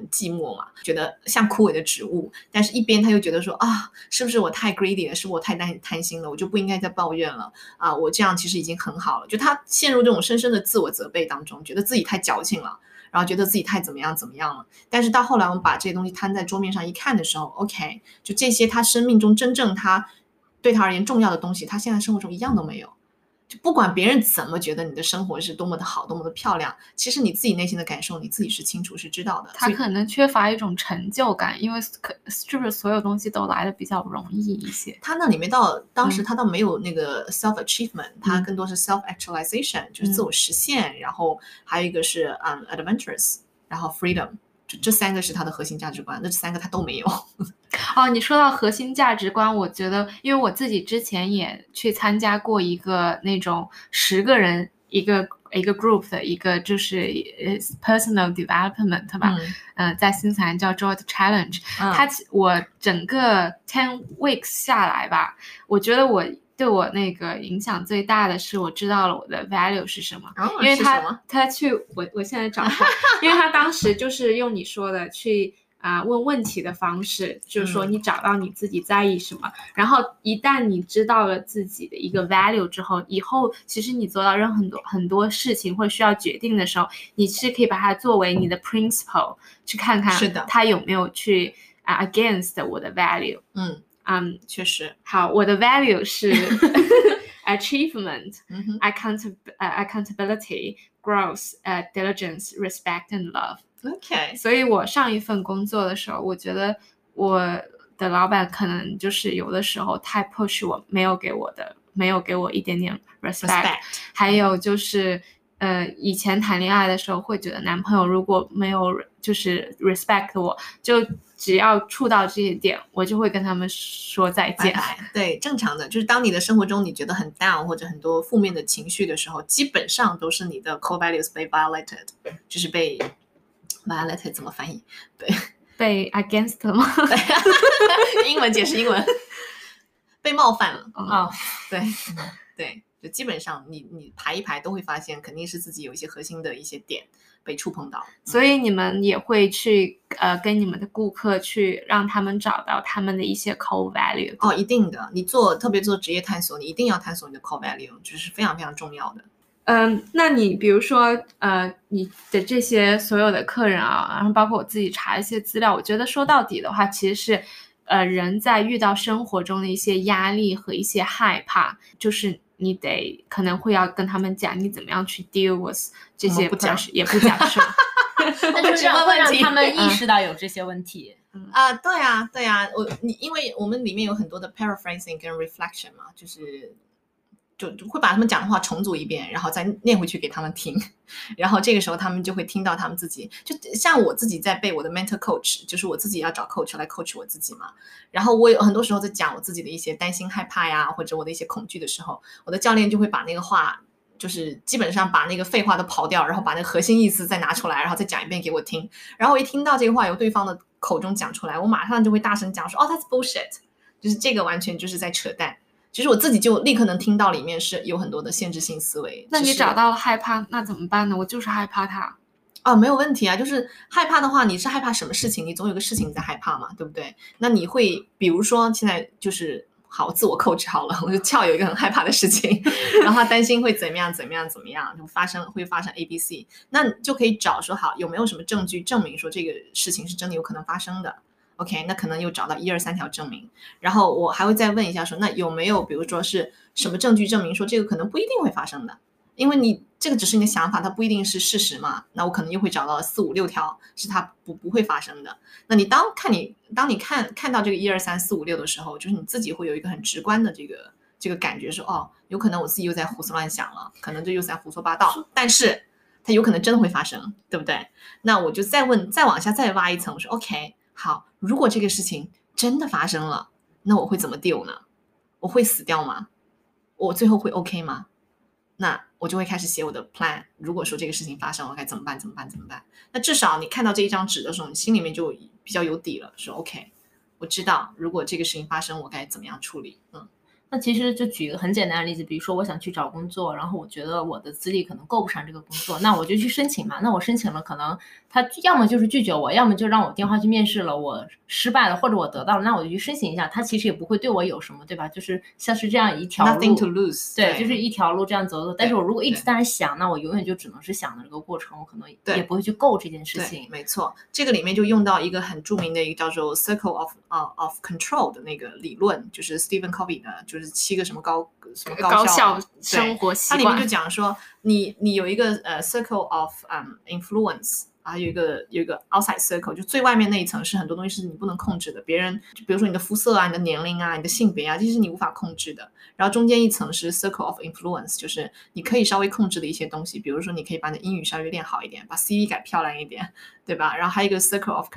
寂寞嘛，觉得像枯萎的植物，但是一边他又觉得说啊，是不是我太 greedy 了？是不是我太贪心了？我就不应该再抱怨了啊！我这样其实已经很好了。就他陷入这种深深的自我责备当中，觉得自己太矫情了，然后觉得自己太怎么样了。但是到后来我们把这些东西摊在桌面上一看的时候 OK， 就这些他生命中真正他对他而言重要的东西，他现在生活中一样都没有。就不管别人怎么觉得你的生活是多么的好多么的漂亮，其实你自己内心的感受你自己是清楚是知道的。他可能缺乏一种成就感，因为是不是所有东西都来的比较容易一些，他那里面到当时他倒没有那个 self achievement， 他更多是 self actualization， 就是自我实现，然后还有一个是 adventurous， 然后 freedom， 这三个是他的核心价值观，那这三个他都没有。哦，你说到核心价值观，我觉得因为我自己之前也去参加过一个那种10个人一个 group 的一个就是 personal development 吧，在新西兰叫 Joy Challenge， 我整个10 weeks 下来吧，我觉得我对我那个影响最大的是我知道了我的 value 是什么，因为他去我现在找他，因为他当时就是用你说的去问问题的方式，就是说你找到你自己在意什么，然后一旦你知道了自己的一个 value 之后，以后其实你做到任何很多事情或者需要决定的时候，你是可以把它作为你的 principle 去看看它有没有去against 我的 value。 确实。好，我的 value 是achievement， accountability， growth， diligence， respect and love。OK， 所以我上一份工作的时候，我觉得我的老板可能就是有的时候太 push 我，没有给我一点点 respect， 还有就是以前谈恋爱的时候会觉得男朋友如果没有就是 respect 我，就只要触到这些点我就会跟他们说再见。对，正常的，就是当你的生活中你觉得很 down 或者很多负面的情绪的时候，基本上都是你的 core values 被 violated， 就是被violated 怎么翻译？对，被 against 了吗？英文解释英文，被冒犯了。对，就基本上你排一排都会发现，肯定是自己有一些核心的一些点被触碰到。所以你们也会去跟你们的顾客去让他们找到他们的一些 core value。哦，一定的，你特别做职业探索，你一定要探索你的 core value， 这是非常非常重要的。那你比如说你的这些所有的客人啊，然后包括我自己查一些资料，我觉得说到底的话其实是人在遇到生活中的一些压力和一些害怕，就是你得可能会要跟他们讲你怎么样去 deal with 这些，不讲也不讲是吗？但是会让他们意识到有这些问题。对啊，因为我们里面有很多的 paraphrasing 跟 reflection 嘛，就是就会把他们讲的话重组一遍，然后再念回去给他们听，然后这个时候他们就会听到他们自己。就像我自己在背我的 mentor coach， 就是我自己要找 coach 来 coach 我自己嘛，然后我有很多时候在讲我自己的一些担心害怕呀，或者我的一些恐惧的时候，我的教练就会把那个话就是基本上把那个废话都刨掉，然后把那个核心意思再拿出来，然后再讲一遍给我听，然后我一听到这个话由对方的口中讲出来，我马上就会大声讲说 that's bullshit， 就是这个完全就是在扯淡。其实我自己就立刻能听到里面是有很多的限制性思维。那你找到了害怕，那怎么办呢？我就是害怕它啊，没有问题啊。就是害怕的话，你是害怕什么事情？你总有个事情在害怕嘛，对不对？那你会比如说现在就是好自我 coach 好了，我就Ciao有一个很害怕的事情，然后担心会怎么样怎么样怎么样，就会发生 ABC， 那你就可以找说好有没有什么证据证明说这个事情是真的有可能发生的。OK， 那可能又找到1、2、3条证明，然后我还会再问一下说，那有没有比如说是什么证据证明说这个可能不一定会发生的，因为你这个只是你的想法，它不一定是事实嘛。那我可能又会找到4、5、6条是它不会发生的。那你当你看到这个1、2、3、4、5、6的时候，就是你自己会有一个很直观的这个感觉说，哦，有可能我自己又在胡思乱想了，可能就又在胡说八道，但是它有可能真的会发生，对不对？那我就再往下再挖一层，我说 OK，好，如果这个事情真的发生了，那我会怎么 deal 呢？我会死掉吗？我最后会 OK 吗？那我就会开始写我的 plan， 如果说这个事情发生，我该怎么办。那至少你看到这一张纸的时候，你心里面就比较有底了，说 OK， 我知道如果这个事情发生我该怎么样处理。那其实就举一个很简单的例子，比如说我想去找工作，然后我觉得我的资历可能够不上这个工作，那我就去申请嘛。那我申请了，可能他要么就是拒绝我，要么就让我电话去面试了，我失败了或者我得到了，那我就去申请一下，他其实也不会对我有什么，对吧？就是像是这样一条路 Nothing to lose， 对，就是一条路这样走。但是我如果一直在那想，那我永远就只能是想的这个过程，我可能也不会去够这件事情。没错，这个里面就用到一个很著名的一个叫做 Circle of Control 的那个理论，就是 Stephen Covey 的，就是7个什么高效生活习惯。它里面就讲说你有一个circle of influence， 啊，有一个 outside circle， 就最外面那一层是很多东西是你不能控制的，别人就比如说你的肤色啊，你的年龄啊，你的性别啊，这是你无法控制的。然后中间一层是 circle of influence， 就是你可以稍微控制的一些东西，比如说你可以把你的英语稍微练好一点，把 CV 改漂亮一点，对吧？然后还有一个 circle of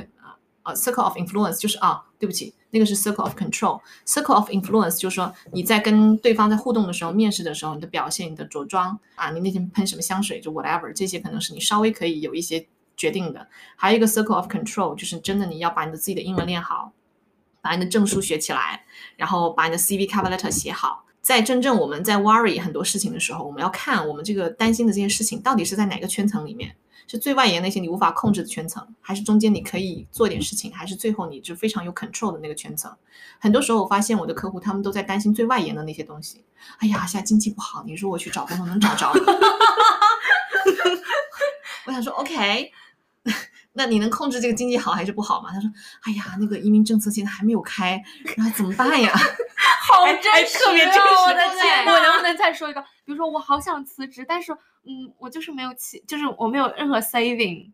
influence， 就是对不起，那个是 circle of control。 circle of influence 就是说你在跟对方在互动的时候，面试的时候，你的表现，你的着装啊，你那天喷什么香水，就 whatever， 这些可能是你稍微可以有一些决定的。还有一个 circle of control 就是真的你要把你的自己的英文练好，把你的证书学起来，然后把你的 CV cover letter 写好。在真正我们在 worry 很多事情的时候，我们要看我们这个担心的这些事情到底是在哪个圈层里面，是最外延那些你无法控制的圈层，还是中间你可以做点事情，还是最后你就非常有 control 的那个圈层。很多时候我发现我的客户他们都在担心最外延的那些东西。哎呀，现在经济不好，你说我去找工作能找着吗？我想说 OK， 那你能控制这个经济好还是不好吗？他说哎呀，那个移民政策现在还没有开，然后怎么办呀？好真实，特别真实。我能不能再说一个？比如说，我好想辞职，但是，我就是没有就是我没有任何 saving，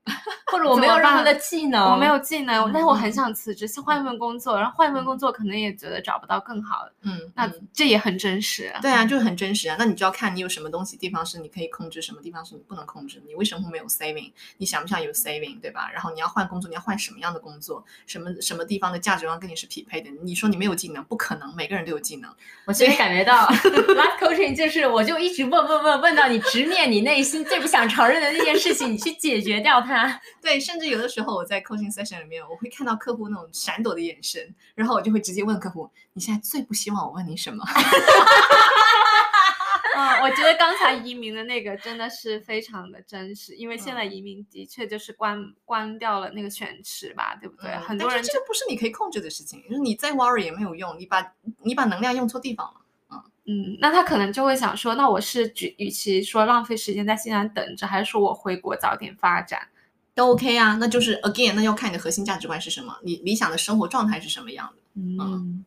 或者我没有任何的技能，我没有技能，但是我很想辞职，去换一份工作，然后换一份工作可能也觉得找不到更好的。那这也很真实。对啊，就很真实啊。那你就要看你有什么东西地方是你可以控制，什么地方是你不能控制。你为什么没有 saving？ 你想不想有 saving， 对吧？然后你要换工作，你要换什么样的工作？什么地方的价值观跟你是匹配的？你说你没有技能，不可能，每个人都有技能。我其实感觉到 life coaching 就是我就一直问到你直面你内心最不想承认的那件事情，你去解决掉它。对，甚至有的时候我在 coaching session 里面，我会看到客户那种闪躲的眼神，然后我就会直接问客户：“你现在最不希望我问你什么？”我觉得刚才移民的那个真的是非常的真实，因为现在移民的确就是关掉了那个选池吧，对不对？很多人，但是这个不是你可以控制的事情，就是你再 worry 也没有用，你把能量用错地方了。那他可能就会想说，那我是与其说浪费时间在新西兰等着，还是说我回国早点发展，都 OK 啊。那就是 again， 那要看你的核心价值观是什么，你理想的生活状态是什么样的。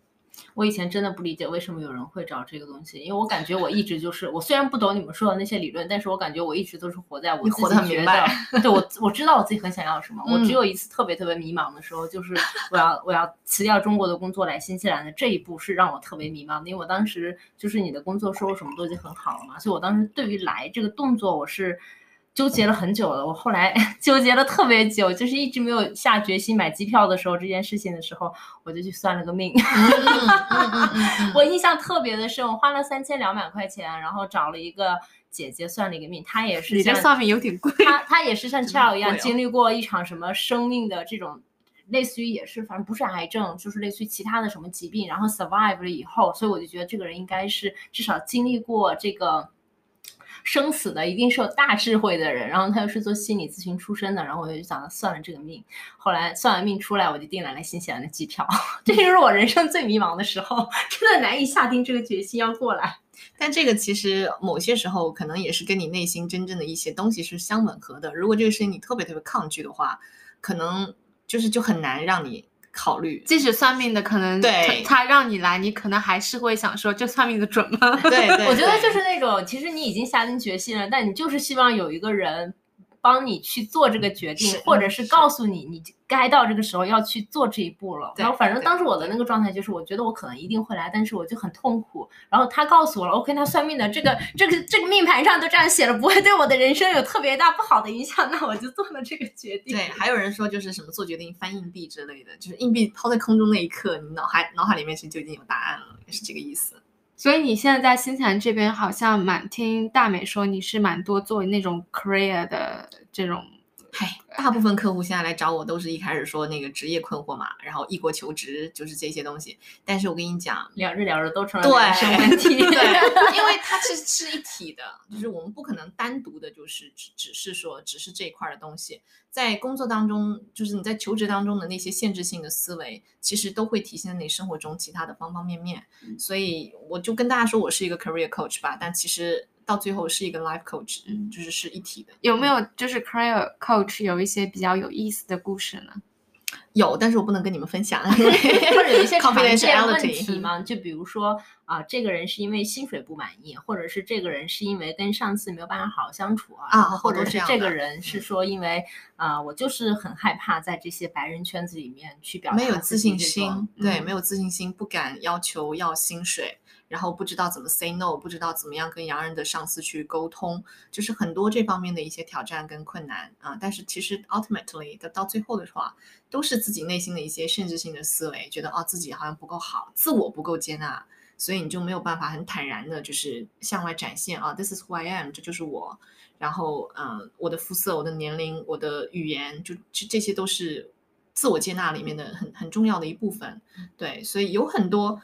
我以前真的不理解为什么有人会找这个东西，因为我感觉我一直就是，我虽然不懂你们说的那些理论，但是我感觉我一直都是活在我自己觉得，你活得很明白。对，我知道我自己很想要什么。我只有一次特别特别迷茫的时候，就是我要辞掉中国的工作来新西兰的这一步是让我特别迷茫的，因为我当时就是你的工作收入什么都已经很好了嘛，所以我当时对于来这个动作我是纠结了很久了，我后来纠结了特别久，就是一直没有下决心买机票的时候，这件事情的时候，我就去算了个命。我印象特别的深，我花了3200块钱，然后找了一个姐姐算了一个命，她也是像你这算命有点贵，她也是像 Ciao 一样经历过一场什么生命的这种。类似于也是，反正不是癌症，就是类似于其他的什么疾病，然后 survive 了以后，所以我就觉得这个人应该是至少经历过这个生死的，一定是有大智慧的人。然后他又是做心理咨询出身的，然后我就想算了这个命。后来算完命出来，我就订了来新西兰的机票。这就是我人生最迷茫的时候，真的难以下定这个决心要过来。但这个其实某些时候可能也是跟你内心真正的一些东西是相吻合的。如果这个事情你特别特别抗拒的话，可能就是就很难让你考虑，即使算命的可能对他让你来，你可能还是会想说这算命的准吗？ 对，我觉得就是那种其实你已经下定决心了，但你就是希望有一个人帮你去做这个决定，或者是告诉你你该到这个时候要去做这一步了。然后反正当时我的那个状态就是我觉得我可能一定会来，但是我就很痛苦。然后他告诉我了 OK， 他算命的这个命盘上都这样写了，不会对我的人生有特别大不好的影响，那我就做了这个决定。对，还有人说就是什么做决定翻硬币之类的，就是硬币抛在空中那一刻你脑海里面其实就已经有答案了，也是这个意思。所以你现在在新西兰这边好像蛮听大美说你是蛮多做那种 career 的这种。大部分客户现在来找我都是一开始说那个职业困惑嘛，然后异国求职就是这些东西。但是我跟你讲聊着都成了人生问题。对，因为它其实是一体的，就是我们不可能单独的就是只是这一块的东西。在工作当中，就是你在求职当中的那些限制性的思维其实都会体现在你生活中其他的方方面面。所以我就跟大家说我是一个 career coach 吧，但其实到最后是一个 life coach， 就是是一体的。有没有就是 career coach 有一些比较有意思的故事呢？有，但是我不能跟你们分享。或者有一些常见问题吗？就比如说这个人是因为薪水不满意，或者是这个人是因为跟上司没有办法好好相处或者是这个人是说因为我就是很害怕在这些白人圈子里面去表达没有自信心，对，没有自信心，不敢要求要薪水，然后不知道怎么 say no， 不知道怎么样跟洋人的上司去沟通，就是很多这方面的一些挑战跟困难啊。但是其实 ultimately 到最后的话，都是自己内心的一些限制性的思维，觉得自己好像不够好，自我不够接纳，所以你就没有办法很坦然的就是向外展现this is who I am， 这就是我。然后我的肤色，我的年龄，我的语言，就这些都是自我接纳里面的很重要的一部分。对，所以有很多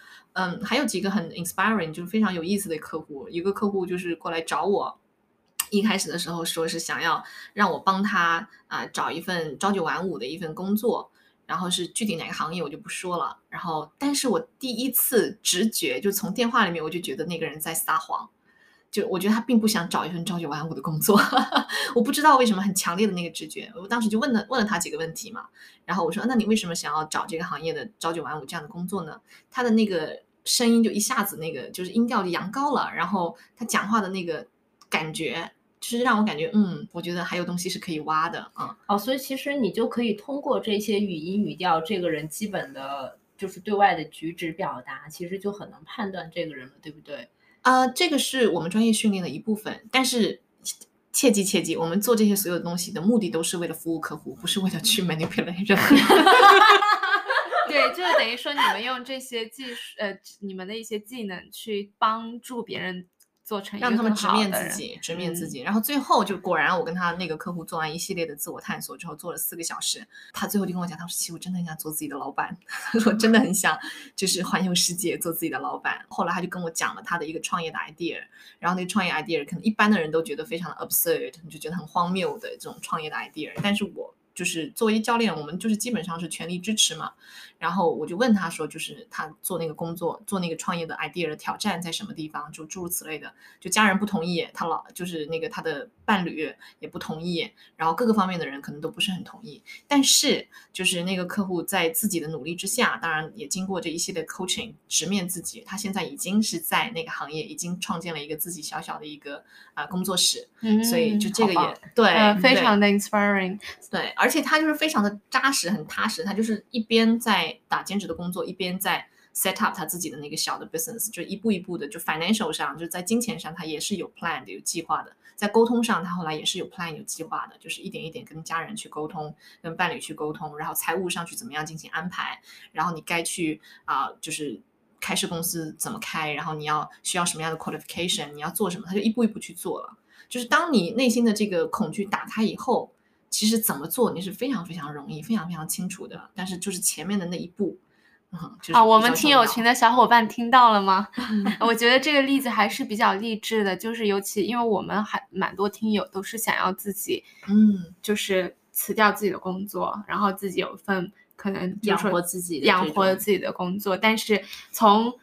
还有几个很 inspiring 就是非常有意思的客户。一个客户就是过来找我，一开始的时候说是想要让我帮他找一份朝九晚五的一份工作，然后是具体哪个行业我就不说了。然后但是我第一次直觉就从电话里面我就觉得那个人在撒谎，就我觉得他并不想找一份朝九晚五的工作。我不知道为什么很强烈的那个直觉，我当时就问了他几个问题嘛。然后我说那你为什么想要找这个行业的朝九晚五这样的工作呢？他的那个声音就一下子那个就是音调就扬高了，然后他讲话的那个感觉就是让我感觉我觉得还有东西是可以挖的所以其实你就可以通过这些语音语调，这个人基本的就是对外的举止表达，其实就很能判断这个人了，对不对？这个是我们专业训练的一部分，但是切记，我们做这些所有东西的目的都是为了服务客户，不是为了去 manipulate 任何人。对，就是等于说你们用这些技术，你们的一些技能去帮助别人做成一个更好的人，让他们直面自己。然后最后就果然我跟他那个客户做完一系列的自我探索之后，做了4个小时，他最后就跟我讲，他说其实我真的很想做自己的老板。他说真的很想就是环游世界做自己的老板。后来他就跟我讲了他的一个创业的 idea， 然后那个创业 idea 可能一般的人都觉得非常的 absurd， 你就觉得很荒谬的这种创业的 idea， 但是我就是作为教练我们就是基本上是全力支持嘛，然后我就问他说就是他做那个工作做那个创业的 idea 的挑战在什么地方，就诸如此类的，就家人不同意，他老就是那个他的伴侣也不同意，然后各个方面的人可能都不是很同意，但是就是那个客户在自己的努力之下，当然也经过这一系列 coaching 直面自己，他现在已经是在那个行业已经创建了一个自己小小的一个工作室，所以就这个也对，非常的 inspiring， 对，而且他就是非常的扎实很踏实，他就是一边在打兼职的工作一边在 set up 他自己的那个小的 business， 就一步一步的，就 financial 上就在金钱上他也是有 plan 的有计划的，在沟通上他后来也是有 plan 有计划的，就是一点一点跟家人去沟通跟伴侣去沟通，然后财务上去怎么样进行安排，然后你该去就是开设公司怎么开，然后你要需要什么样的 qualification 你要做什么，他就一步一步去做了，就是当你内心的这个恐惧打开以后，其实怎么做你是非常非常容易非常非常清楚的，但是就是前面的那一步就是我们听友群的小伙伴听到了吗？我觉得这个例子还是比较励志的，就是尤其因为我们还蛮多听友都是想要自己就是辞掉自己的工作，然后自己有一份可能养活自己的工作，但是从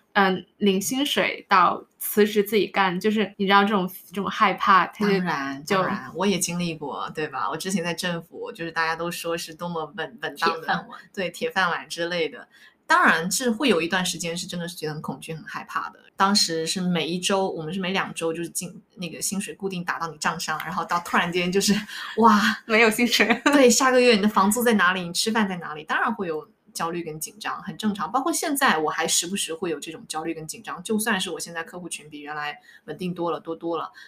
领薪水到辞职自己干，就是你知道这种害怕，当然我也经历过，对吧？我之前在政府，就是大家都说是多么稳当的铁饭碗，对，铁饭碗之类的，当然是会有一段时间是真的是觉得很恐惧很害怕的，当时是每一周我们是每2周就是进那个薪水固定打到你账上，然后到突然间就是哇没有薪水，对，下个月你的房租在哪里，你吃饭在哪里，当然会有焦虑跟紧张，很正常，包括现在我还时不时会有这种焦虑跟紧张，就算是我现在客户群比原来稳定多了，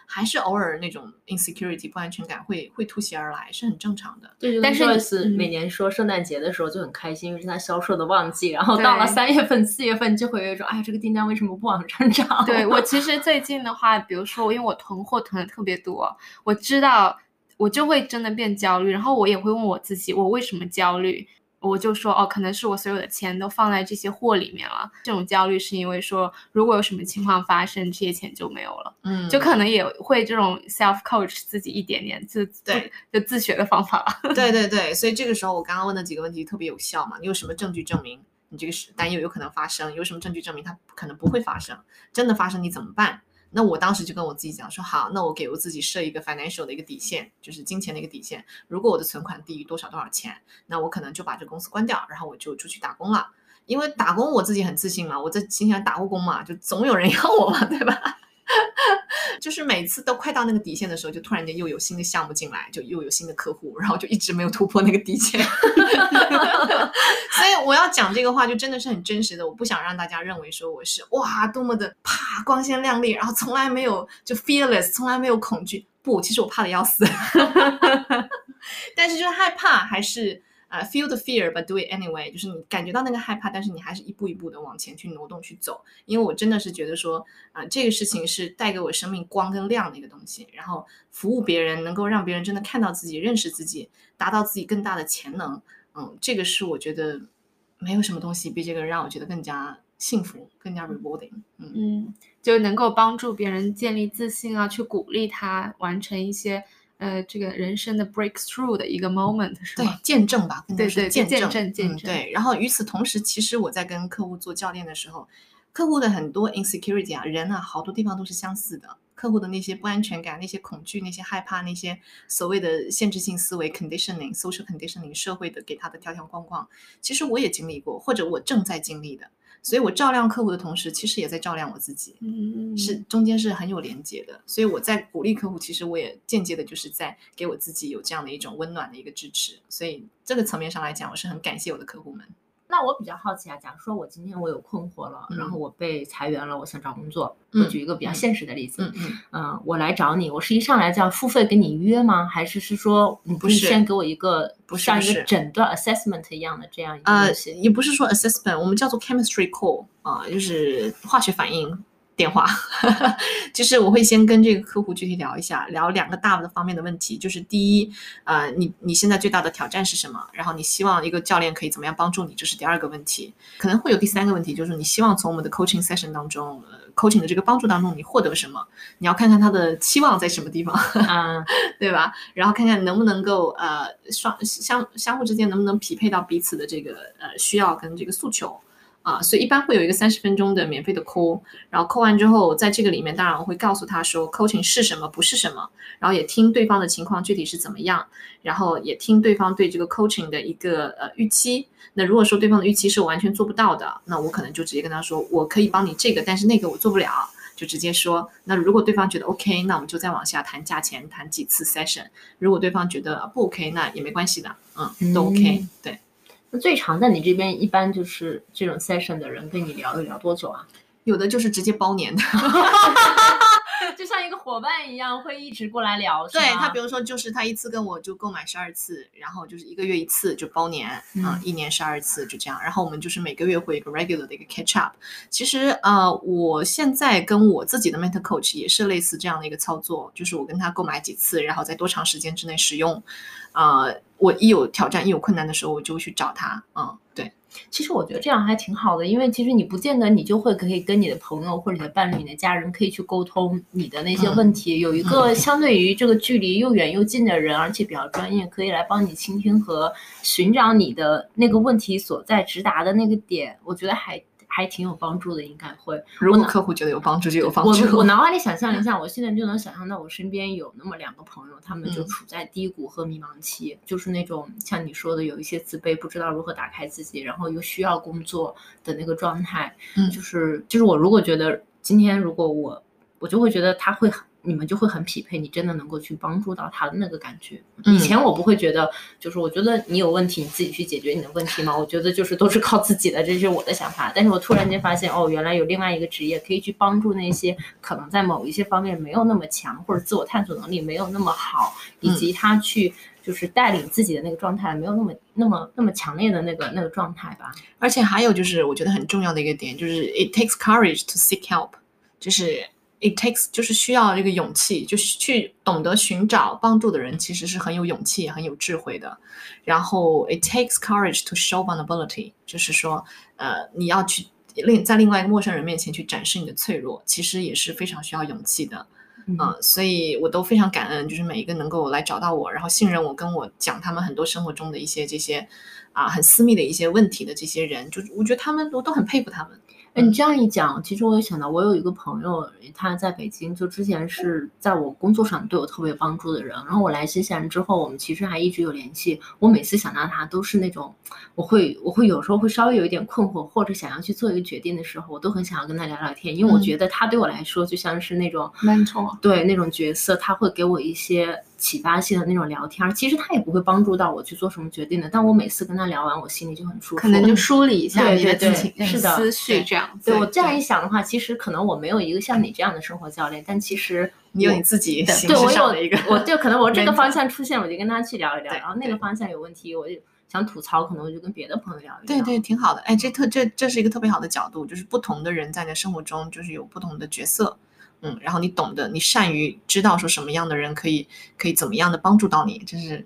还是偶尔那种 insecurity 不安全感会突袭而来，是很正常的。对，但是 Joyce 每年说圣诞节的时候就很开心，因为是他销售的旺季，然后到了3月份4月份就会有一种这个订单为什么不往上涨。对，我其实最近的话，比如说因为我囤货囤的特别多，我知道我就会真的变焦虑，然后我也会问我自己我为什么焦虑，我就说可能是我所有的钱都放在这些货里面了，这种焦虑是因为说如果有什么情况发生这些钱就没有了，就可能也会这种 self coach 自己一点点自学的方法。对对对，所以这个时候我刚刚问的几个问题特别有效嘛，你有什么证据证明你这个担忧有可能发生，有什么证据证明它可能不会发生，真的发生你怎么办。那我当时就跟我自己讲说，好，那我给我自己设一个 financial 的一个底线，就是金钱的一个底线，如果我的存款低于多少钱，那我可能就把这公司关掉，然后我就出去打工了，因为打工我自己很自信嘛，我在心想打过工嘛，就总有人要我嘛，对吧？就是每次都快到那个底线的时候，就突然间又有新的项目进来，就又有新的客户，然后就一直没有突破那个底线。所以我要讲这个话就真的是很真实的，我不想让大家认为说我是哇多么的啪光鲜亮丽，然后从来没有就 fearless 从来没有恐惧，不，其实我怕的要死。但是就是害怕还是feel the fear but do it anyway， 就是你感觉到那个害怕，但是你还是一步一步的往前去挪动去走，因为我真的是觉得说这个事情是带给我生命光跟亮的一个东西，然后服务别人能够让别人真的看到自己认识自己达到自己更大的潜能，这个是我觉得没有什么东西比这个让我觉得更加幸福更加 rewarding， 就能够帮助别人建立自信去鼓励他完成一些这个人生的 breakthrough 的一个 moment， 是吧？对，见证吧，对对，见证。对，然后与此同时，其实我在跟客户做教练的时候，客户的很多 insecurity 人好多地方都是相似的。客户的那些不安全感，那些恐惧，那些害怕，那些所谓的限制性思维 conditioning social conditioning 社会的给他的条条框框，其实我也经历过，或者我正在经历的，所以我照亮客户的同时其实也在照亮我自己，是中间是很有连接的，所以我在鼓励客户，其实我也间接的就是在给我自己有这样的一种温暖的一个支持，所以这个层面上来讲我是很感谢我的客户们。那我比较好奇假如说我今天我有困惑了，然后我被裁员了，我想找工作，我举一个比较现实的例子，我来找你，我是一上来这样付费跟你约吗？还是说你不是先给我一个像一个诊断 assessment 一样的这样一个东西？也不是说 assessment， 我们叫做 chemistry call，就是化学反应电话就是我会先跟这个客户具体聊一下，聊两个大的方面的问题，就是第一，你现在最大的挑战是什么，然后你希望一个教练可以怎么样帮助你，这是第二个问题。可能会有第三个问题，就是你希望从我们的 coaching session 当中，coaching 的这个帮助当中你获得什么，你要看看他的期望在什么地方对吧，然后看看能不能够相互之间能不能匹配到彼此的这个需要跟这个诉求啊，所以一般会有一个30分钟的免费的 call， 然后 call 完之后，在这个里面当然我会告诉他说 coaching 是什么不是什么，然后也听对方的情况具体是怎么样，然后也听对方对这个 coaching 的一个预期。那如果说对方的预期是我完全做不到的，那我可能就直接跟他说我可以帮你这个，但是那个我做不了，就直接说。那如果对方觉得 OK， 那我们就再往下谈价钱，谈几次 session。 如果对方觉得不 OK， 那也没关系的，都 OK， 对。最长在你这边一般就是这种 session 的人跟你聊一聊多久啊？有的就是直接包年的就像一个伙伴一样会一直过来聊。对，他比如说就是他一次跟我就购买12次，然后就是一个月一次就包年，1年12次就这样。然后我们就是每个月会一个 regular 的一个 catch up。 其实我现在跟我自己的 mentor coach 也是类似这样的一个操作，就是我跟他购买几次，然后在多长时间之内使用。我一有挑战一有困难的时候我就会去找他。对，其实我觉得这样还挺好的，因为其实你不见得你就会可以跟你的朋友或者你的伴侣你的家人可以去沟通你的那些问题，有一个相对于这个距离又远又近的人，而且比较专业，可以来帮你倾听和寻找你的那个问题所在直达的那个点，我觉得还挺有帮助的，应该会。如果客户觉得有帮助就有帮助。我脑海里想象一下，我现在就能想象到我身边有那么2个朋友，他们就处在低谷和迷茫期，就是那种像你说的有一些自卑，不知道如何打开自己，然后又需要工作的那个状态。就是我如果觉得今天如果我就会觉得他会你们就会很匹配，你真的能够去帮助到他的那个感觉。以前我不会觉得，就是我觉得你有问题你自己去解决你的问题嘛，我觉得就是都是靠自己的，这是我的想法。但是我突然间发现，原来有另外一个职业可以去帮助那些可能在某一些方面没有那么强，或者自我探索能力没有那么好，以及他去就是带领自己的那个状态没有那么强烈的那个状态吧。而且还有就是我觉得很重要的一个点，就是 it takes courage to seek help， 就是 it takes 就是需要这个勇气，就是去懂得寻找帮助的人其实是很有勇气很有智慧的。然后 it takes courage to show vulnerability， 就是说你要去在另外一个陌生人面前去展示你的脆弱，其实也是非常需要勇气的。所以我都非常感恩，就是每一个能够来找到我然后信任我跟我讲他们很多生活中的一些这些很私密的一些问题的这些人，就我觉得他们我都很佩服他们。你这样一讲，其实我也想到我有一个朋友，他在北京，就之前是在我工作上对我特别帮助的人，然后我来新西兰之后我们其实还一直有联系。我每次想到他都是那种我会有时候会稍微有一点困惑或者想要去做一个决定的时候，我都很想要跟他聊聊天，因为我觉得他对我来说就像是那种 mentor， 对，那种角色，他会给我一些启发性的那种聊天。其实他也不会帮助到我去做什么决定的，但我每次跟他聊完我心里就很舒服，可能就梳理一下你的自己思绪这样。 对，我这样一想的话，其实可能我没有一个像你这样的生活教练，但其实你有你自己形式上的一个，我就可能我这个方向出现我就跟他去聊一聊，然后那个方向有问题我就想吐槽，可能我就跟别的朋友聊一聊。对对，挺好的。哎，这是一个特别好的角度，就是不同的人在你的生活中就是有不同的角色。然后你懂得，你善于知道说什么样的人可以怎么样的帮助到你，就是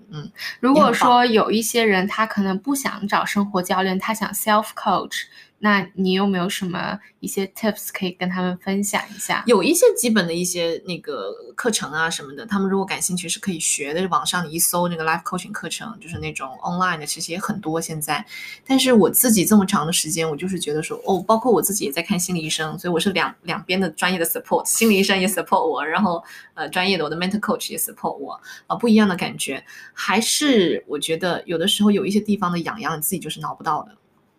如果说有一些人他可能不想找生活教练，他想 self coach， 那你有没有什么一些 tips 可以跟他们分享一下？有一些基本的一些那个课程啊什么的，他们如果感兴趣是可以学的。网上你一搜那个 life coaching 课程，就是那种 online 的，其实也很多现在。但是我自己这么长的时间，我就是觉得说包括我自己也在看心理医生，所以我是两边的专业的 support， 心理医生也 support 我，然后专业的我的 mentor coach 也 support 我，不一样的感觉。还是我觉得有的时候有一些地方的痒痒你自己就是挠不到的，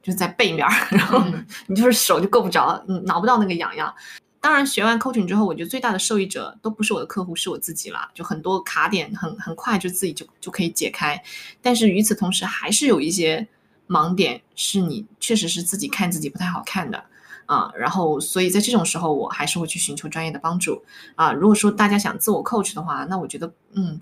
就是在背面，然后你就是手就够不着，你挠不到那个痒痒。当然学完 coaching 之后，我觉得最大的受益者都不是我的客户，是我自己啦，就很多卡点很快就自己就可以解开。但是与此同时还是有一些盲点是你确实是自己看自己不太好看的。然后所以在这种时候我还是会去寻求专业的帮助如果说大家想自我 coach 的话，那我觉得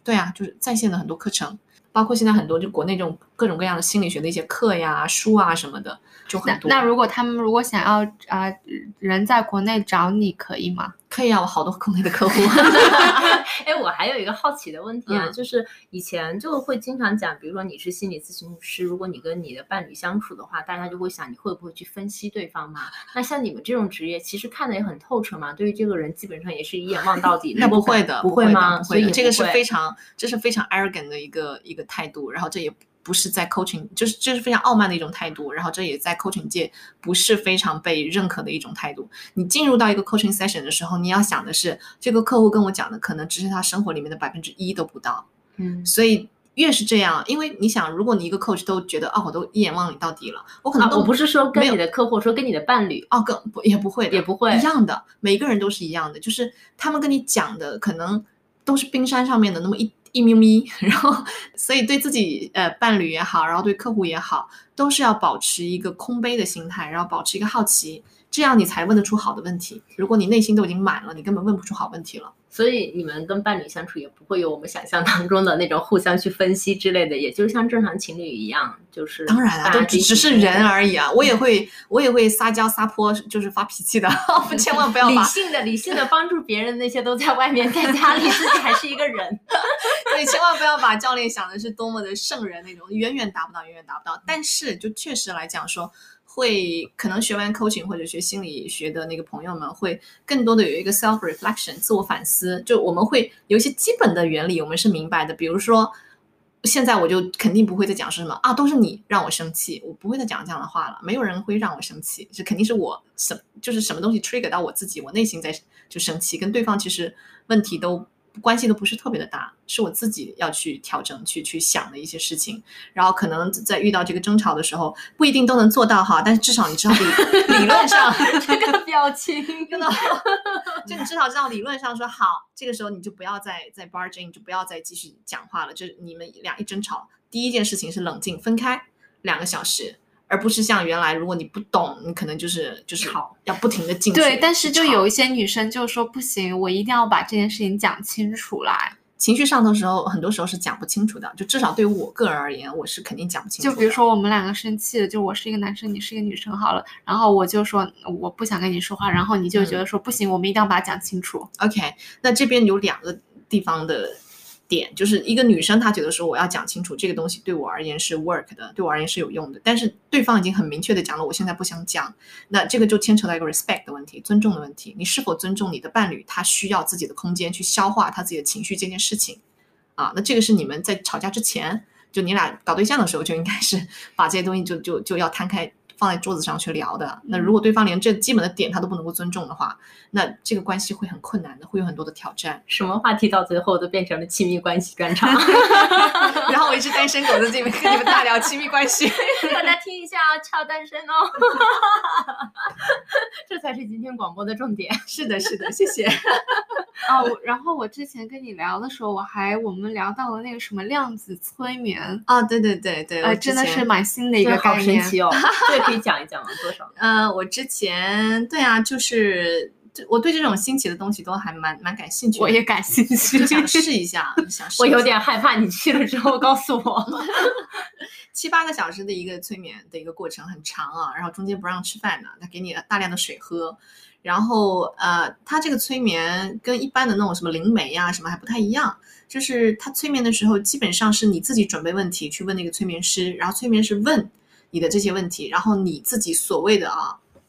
对啊，就是在线的很多课程，包括现在很多就国内这种各种各样的心理学的一些课呀书啊什么的就很多。 那如果想要人在国内找你可以吗？可以啊，我好多国内的客户哎，我还有一个好奇的问题啊，就是以前就会经常讲，比如说你是心理咨询师，如果你跟你的伴侣相处的话，大家就会想你会不会去分析对方嘛？那像你们这种职业其实看的也很透彻嘛，对于这个人基本上也是一眼望到底那不会的，不会吗？不会的，所以不会，这个是非常，这是非常 arrogant 的一个态度，然后这也不是在 coaching， 就是非常傲慢的一种态度，然后这也在 coaching 界不是非常被认可的一种态度。你进入到一个 coaching session 的时候，你要想的是这个客户跟我讲的可能只是他生活里面的1%都不到，所以越是这样，因为你想，如果你一个 coach 都觉得我都一眼望你到底了，我可能都我不是说跟你的客户，说跟你的伴侣也不会的，也不会一样的，每个人都是一样的，就是他们跟你讲的可能都是冰山上面的那么一咪咪，然后所以对自己伴侣也好，然后对客户也好，都是要保持一个空杯的心态，然后保持一个好奇，这样你才问得出好的问题。如果你内心都已经满了，你根本问不出好问题了。所以你们跟伴侣相处也不会有我们想象当中的那种互相去分析之类的，也就是像正常情侣一样，就是当然啊，都只是人而已啊。我也会撒娇撒泼，就是发脾气的，千万不要把理性的帮助别人，那些都在外面，在家里自己还是一个人。所以千万不要把教练想的是多么的圣人那种，远远达不到。但是就确实来讲说，会可能学完 coaching 或者学心理学的那个朋友们会更多的有一个 self reflection 自我反思，就我们会有一些基本的原理我们是明白的，比如说现在我就肯定不会再讲说什么都是你让我生气，我不会再讲这样的话了，没有人会让我生气，这肯定是我就是什么东西 trigger 到我自己，我内心在就生气，跟对方其实问题都关系都不是特别的大，是我自己要去调整去想的一些事情，然后可能在遇到这个争吵的时候不一定都能做到哈，但是至少你知道理论上这个表情就你至少知道理论上说好，这个时候你就不要再 barging， 就不要再继续讲话了，就你们俩一争吵，第一件事情是冷静分开2个小时，而不是像原来如果你不懂你可能就是要不停的进去。对，但是就有一些女生就说不行，我一定要把这件事情讲清楚来。情绪上头的时候很多时候是讲不清楚的，就至少对于我个人而言我是肯定讲不清楚的。就比如说我们两个生气了，就我是一个男生你是一个女生好了，然后我就说我不想跟你说话，然后你就觉得说不行，我们一定要把它讲清楚。OK， 那这边有2个地方的点，就是一个女生她觉得说我要讲清楚这个东西对我而言是 work 的，对我而言是有用的，但是对方已经很明确的讲了我现在不想讲，那这个就牵扯到一个 respect 的问题，尊重的问题，你是否尊重你的伴侣他需要自己的空间去消化他自己的情绪这件事情那这个是你们在吵架之前，就你俩搞对象的时候就应该是把这些东西就要摊开放在桌子上去聊的。那如果对方连这基本的点他都不能够尊重的话，那这个关系会很困难的，会有很多的挑战。什么话题到最后都变成了亲密关系专场然后我一直单身狗在这边跟你们大聊亲密关系大家听一下Ciao单身哦这才是今天广播的重点。是的谢谢然后我之前跟你聊的时候我们聊到了那个什么量子催眠对真的是蛮新的一个概念，好神奇哦对可以讲一讲吗？多少？我之前对啊，就是我对这种新奇的东西都还蛮感兴趣的。我也感兴趣，就想试一下。我有点害怕你去了之后告诉我。7-8个小时的一个催眠的一个过程很长啊，然后中间不让吃饭的，他给你大量的水喝，然后他这个催眠跟一般的那种什么灵媒啊什么还不太一样，就是他催眠的时候基本上是你自己准备问题去问那个催眠师，然后催眠师问你的这些问题，然后你自己所谓的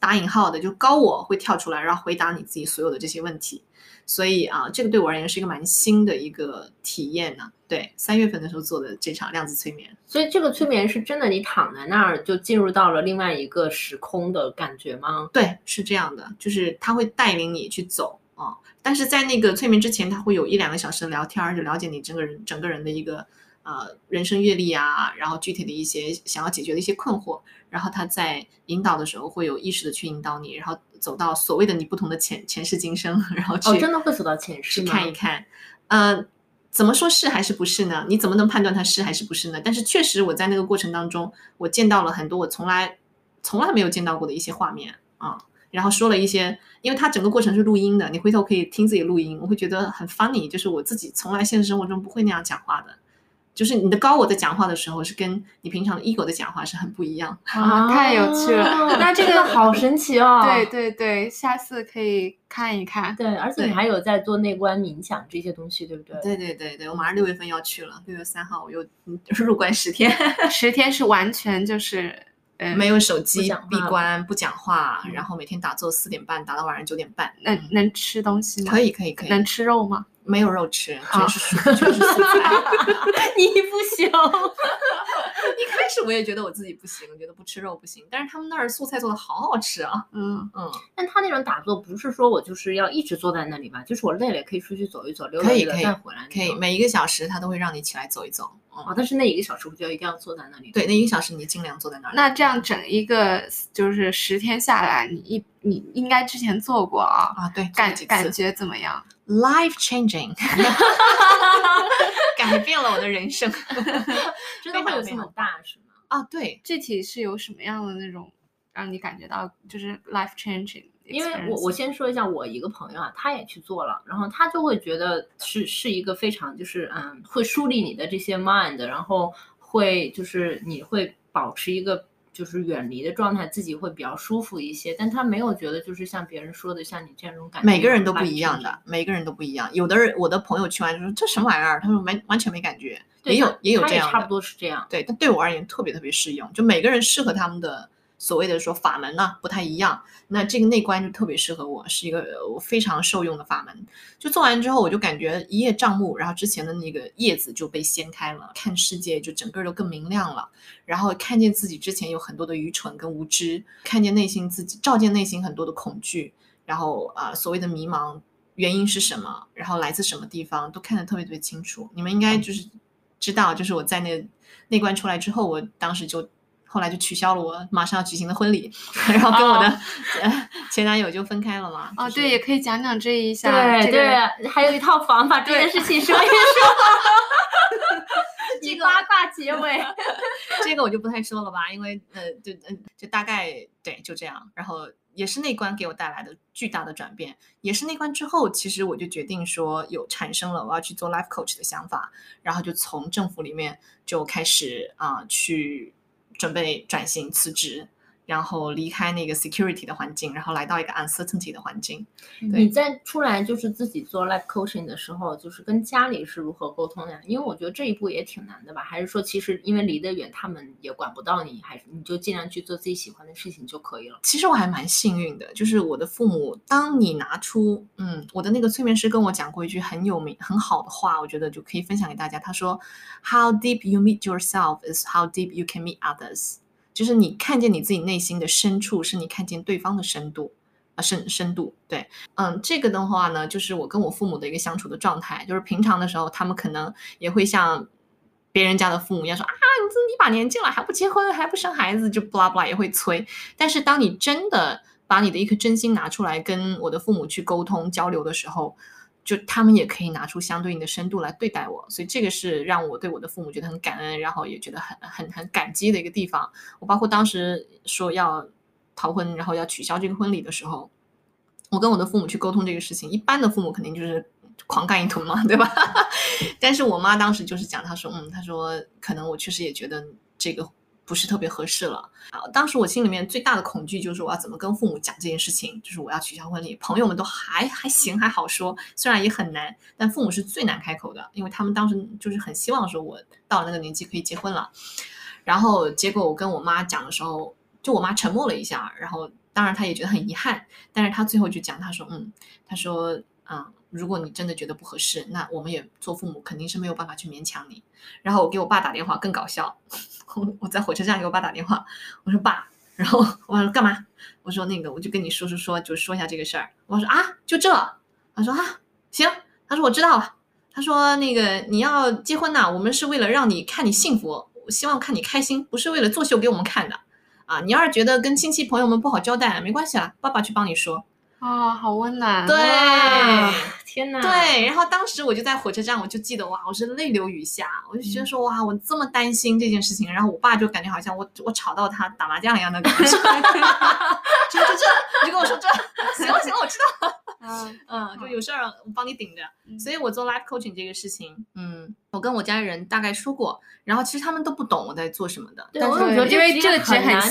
打引号的就高我会跳出来，然后回答你自己所有的这些问题。所以这个对我而言是一个蛮新的一个体验呢。对，3月份的时候做的这场量子催眠。所以这个催眠是真的你躺在那儿就进入到了另外一个时空的感觉吗？对，是这样的，就是它会带领你去走但是在那个催眠之前它会有1-2个小时的聊天，就了解你整个人的一个人生阅历啊，然后具体的一些想要解决的一些困惑，然后他在引导的时候会有意识的去引导你，然后走到所谓的你不同的前世今生，然后去真的会走到前世吗？去看一看怎么说是还是不是呢？你怎么能判断它是还是不是呢？但是确实我在那个过程当中我见到了很多我从来没有见到过的一些画面然后说了一些，因为它整个过程是录音的，你回头可以听自己录音，我会觉得很 funny， 就是我自己从来现实生活中不会那样讲话的，就是你的高我在讲话的时候是跟你平常的 ego 的讲话是很不一样啊，太有趣了那这个好神奇哦对对对，下次可以看一看。对，而且你还有在做内观冥想这些东西对不对？对对对对，我马上6月份要去了，6月3号我又入关10天10天是完全就是没有手机，闭关不讲话，然后每天打坐4点半打到晚上9点半。能吃东西吗？可以可以可以。能吃肉吗？没有肉吃，全是蔬菜。你不行一开始我也觉得我自己不行，我觉得不吃肉不行，但是他们那儿素菜做的好好吃啊。嗯嗯。但他那种打坐不是说我就是要一直坐在那里吧，就是我累了也可以出去走一走，溜达一溜再回来。可以，每1个小时他都会让你起来走一走。哦，但是那1个小时我就要一定要坐在那里。对，那1个小时你尽量坐在那里。那这样整一个就是10天下来，你应该之前做过啊。啊，对，感觉怎么样？ Life changing 改变了我的人生真的会有这么大是吗？啊，对，具体是有什么样的那种让你感觉到就是 life changing？因为我先说一下，我一个朋友啊，他也去做了，然后他就会觉得是一个非常就是会梳理你的这些 mind， 然后会就是你会保持一个就是远离的状态，自己会比较舒服一些。但他没有觉得就是像别人说的像你这种感觉，每个人都不一样的，每个人都不一样。有的人我的朋友去完就说这什么玩意儿，他说完全没感觉，也有这样的，差不多是这样。对，但对我而言特别特别适用，就每个人适合他们的。所谓的说法门呢不太一样，那这个内观就特别适合我，是一个我非常受用的法门。就做完之后我就感觉一叶障目，然后之前的那个叶子就被掀开了，看世界就整个都更明亮了，然后看见自己之前有很多的愚蠢跟无知，看见内心自己，照见内心很多的恐惧，然后所谓的迷茫原因是什么，然后来自什么地方，都看得特别特别清楚。你们应该就是知道，就是我在内观出来之后，我当时就后来就取消了我马上要举行的婚礼，然后跟我的前男友就分开了嘛。哦，就是，对，也可以讲讲这一下。对，这个，对，还有一套房把这件事情说一说。以八卦结尾。这个我就不太说了吧，因为就大概对就这样。然后也是内观给我带来的巨大的转变，也是内观之后，其实我就决定说产生了我要去做 life coach 的想法，然后就从政府里面就开始去。准备转型辞职，然后离开那个 security 的环境，然后来到一个 uncertainty 的环境。你在出来就是自己做 life coaching 的时候，就是跟家里是如何沟通的？因为我觉得这一步也挺难的吧？还是说其实因为离得远，他们也管不到你，还是你就尽量去做自己喜欢的事情就可以了？其实我还蛮幸运的，就是我的父母，当你拿出我的那个催眠师跟我讲过一句很有名很好的话，我觉得就可以分享给大家。他说 ：“How deep you meet yourself is how deep you can meet others。”就是你看见你自己内心的深处，是你看见对方的深度深度。对，这个的话呢，就是我跟我父母的一个相处的状态。就是平常的时候，他们可能也会像别人家的父母一样说啊，你把年纪了还不结婚还不生孩子，就 blah blah 也会催。但是当你真的把你的一颗真心拿出来跟我的父母去沟通交流的时候，就他们也可以拿出相对应的深度来对待我，所以这个是让我对我的父母觉得很感恩，然后也觉得很感激的一个地方。我包括当时说要逃婚，然后要取消这个婚礼的时候，我跟我的父母去沟通这个事情，一般的父母肯定就是狂干一通嘛，对吧？但是我妈当时就是讲，她说可能我确实也觉得这个不是特别合适了。当时我心里面最大的恐惧就是我要怎么跟父母讲这件事情，就是我要取消婚礼。朋友们都还行还好说，虽然也很难，但父母是最难开口的，因为他们当时就是很希望说我到了那个年纪可以结婚了。然后结果我跟我妈讲的时候，就我妈沉默了一下，然后当然她也觉得很遗憾，但是她最后就讲，她说如果你真的觉得不合适，那我们也做父母肯定是没有办法去勉强你。然后我给我爸打电话更搞笑，我在火车站给我爸打电话，我说爸，然后我爸说干嘛？我说我就跟你说，就说一下这个事儿。我说啊，就这？他说啊，行。他说我知道了。他说你要结婚呐，我们是为了让你看你幸福，我希望看你开心，不是为了作秀给我们看的啊。你要是觉得跟亲戚朋友们不好交代，没关系啦，爸爸去帮你说。啊，好温暖！对，天哪！对，然后当时我就在火车站，我就记得哇，我是泪流雨下，我就觉得说哇，我这么担心这件事情，然后我爸就感觉好像我吵到他打麻将一样的感觉，这你就跟我说这行了行了，我知道了。嗯，就有事儿我帮你顶着，所以我做 life coaching 这个事情，我跟我家人大概说过，然后其实他们都不懂我在做什么的，但是因为这个词很难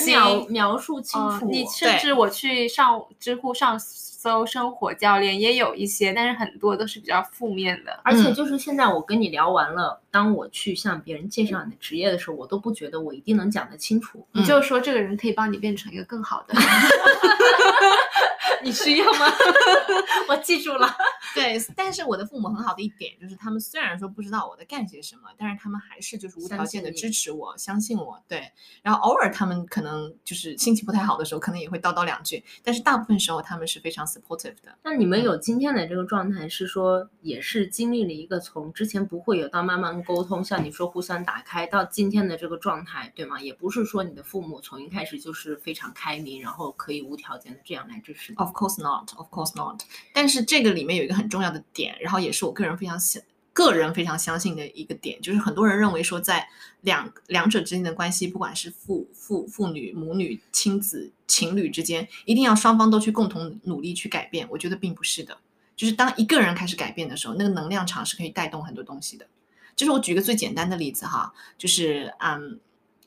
描述清楚，你甚至我去上知乎上搜生活教练也有一些，但是很多都是比较负面的，而且就是现在我跟你聊完了，当我去向别人介绍你的职业的时候，我都不觉得我一定能讲得清楚，你就是说这个人可以帮你变成一个更好的。你需要吗？我记住了。对，但是我的父母很好的一点就是，他们虽然说不知道我在干些什么，但是他们还是就是无条件的支持我，相信我。对，然后偶尔他们可能就是心情不太好的时候，可能也会叨叨两句，但是大部分时候他们是非常 supportive 的。那你们有今天的这个状态，是说也是经历了一个从之前不会有到慢慢沟通，像你说互相打开到今天的这个状态，对吗？也不是说你的父母从一开始就是非常开明，然后可以无条件的这样来支持你。Of course not。但是这个里面有一个很重要的点，然后也是我个人非常相信的一个点，就是很多人认为说在两者之间的关系，不管是父女、母女、亲子、情侣之间，一定要双方都去共同努力去改变。我觉得并不是的，就是当一个人开始改变的时候，那个能量场是可以带动很多东西的。就是我举个最简单的例子哈，就是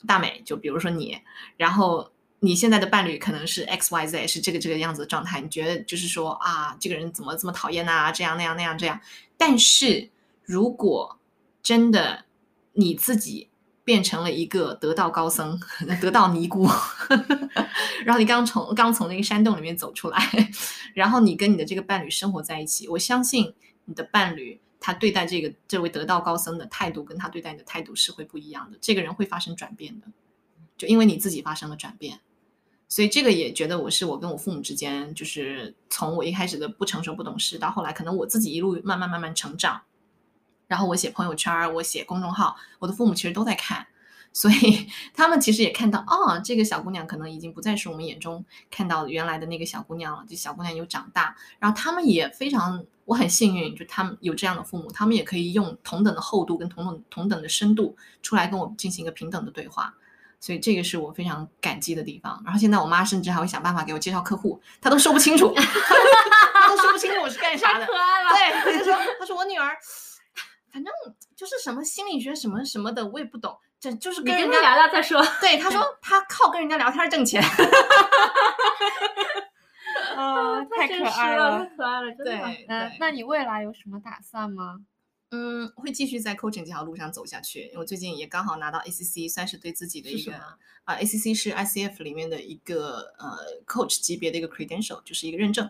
大美，就比如说你，然后你现在的伴侣可能是 XYZ， 是这个样子的状态，你觉得就是说啊，这个人怎么这么讨厌啊，这样那样那样这样。但是如果真的你自己变成了一个得道高僧，得道尼姑，然后你刚从那个山洞里面走出来，然后你跟你的这个伴侣生活在一起，我相信你的伴侣他对待这位得道高僧的态度，跟他对待你的态度是会不一样的，这个人会发生转变的，就因为你自己发生了转变。所以这个也觉得我跟我父母之间，就是从我一开始的不成熟不懂事，到后来可能我自己一路慢慢成长，然后我写朋友圈，我写公众号，我的父母其实都在看，所以他们其实也看到这个小姑娘可能已经不再是我们眼中看到原来的那个小姑娘了，这小姑娘有长大，然后他们也非常，我很幸运，就他们有这样的父母，他们也可以用同等的厚度跟同等的深度出来跟我进行一个平等的对话，所以这个是我非常感激的地方。然后现在我妈甚至还会想办法给我介绍客户，她都说不清楚，她都说不清楚我是干啥的。太可爱了。对，她说我女儿，反正就是什么心理学什么什么的，我也不懂，这就是跟人家聊聊再说。对，她说她靠跟人家聊天挣钱。太可爱了，太可爱了，真的。对，那你未来有什么打算吗？会继续在 coaching 这条路上走下去，因为我最近也刚好拿到 ACC， 算是对自己的一个ACC 是 ICF 里面的一个coach 级别的一个 credential， 就是一个认证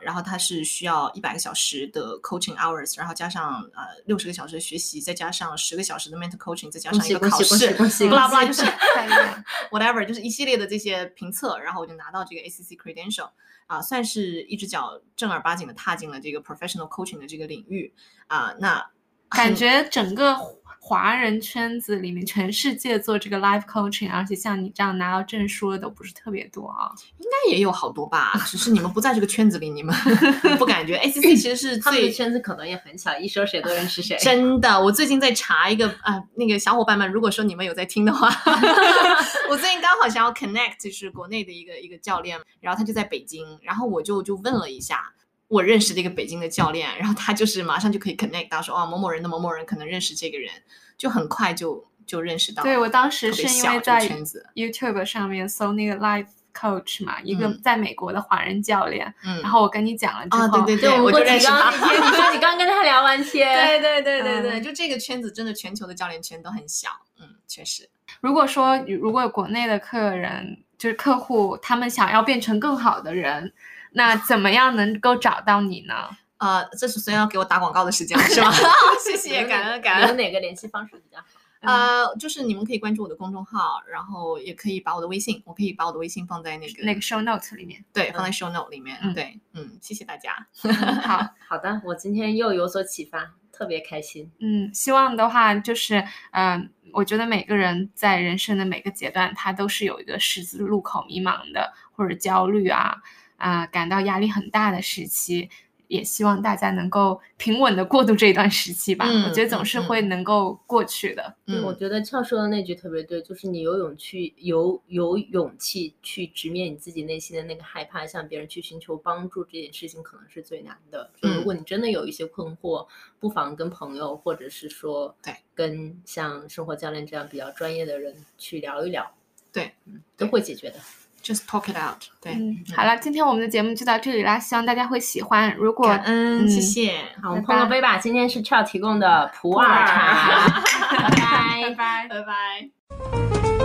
然后它是需要100个小时的 coaching hours， 然后加上60个小时的学习，再加上10个小时的 mental coaching， 再加上一个考试，不啦不啦就是whatever， 就是一系列的这些评测，然后我就拿到这个 ACC credential， 算是一只脚正儿八经的踏进了这个 professional coaching 的这个领域那感觉整个华人圈子里面，全世界做这个 life coaching， 而且像你这样拿到证书的都不是特别多啊，应该也有好多吧，只是你们不在这个圈子里，你们不感觉。ACC 其实是他们的圈子可能也很小，一说谁都认识谁。真的，我最近在查一个那个小伙伴们，如果说你们有在听的话，我最近刚好想要 connect， 就是国内的一个教练，然后他就在北京，然后我就问了一下。我认识的一个北京的教练，然后他就是马上就可以 connect 到说某某人的某某人可能认识这个人，就很快就认识到。对，我当时是因为在 YouTube 上面搜那个 Life Coach 嘛，一个在美国的华人教练，然后我跟你讲了之后，对，我就认识他。你说你刚跟他聊完天，对，就这个圈子真的全球的教练圈都很小，确实。如果国内的客户他们想要变成更好的人。那怎么样能够找到你呢？这是虽然要给我打广告的时间是吧？谢谢，感恩。有哪个联系方式比较好？就是你们可以关注我的公众号，然后也可以把我的微信，我可以把我的微信放在那个 show note 里面。对，放在 show note 里面。对，谢谢大家。好的，我今天又有所启发，特别开心。希望的话就是我觉得每个人在人生的每个阶段，他都是有一个十字路口迷茫的，或者焦虑感到压力很大的时期，也希望大家能够平稳的过渡这一段时期吧、嗯、我觉得总是会能够过去的。对、嗯，我觉得Ciao说的那句特别对，就是你有勇气去直面你自己内心的那个害怕，向别人去寻求帮助这件事情可能是最难的、嗯、如果你真的有一些困惑，不妨跟朋友或者是说跟像生活教练这样比较专业的人去聊一聊，对，都会解决的。Just talk it out。 对、嗯、好了，今天我们的节目就到这里啦，希望大家会喜欢。如果谢谢。好，我们碰个杯吧。今天是Ciao提供的普洱茶。拜拜拜拜。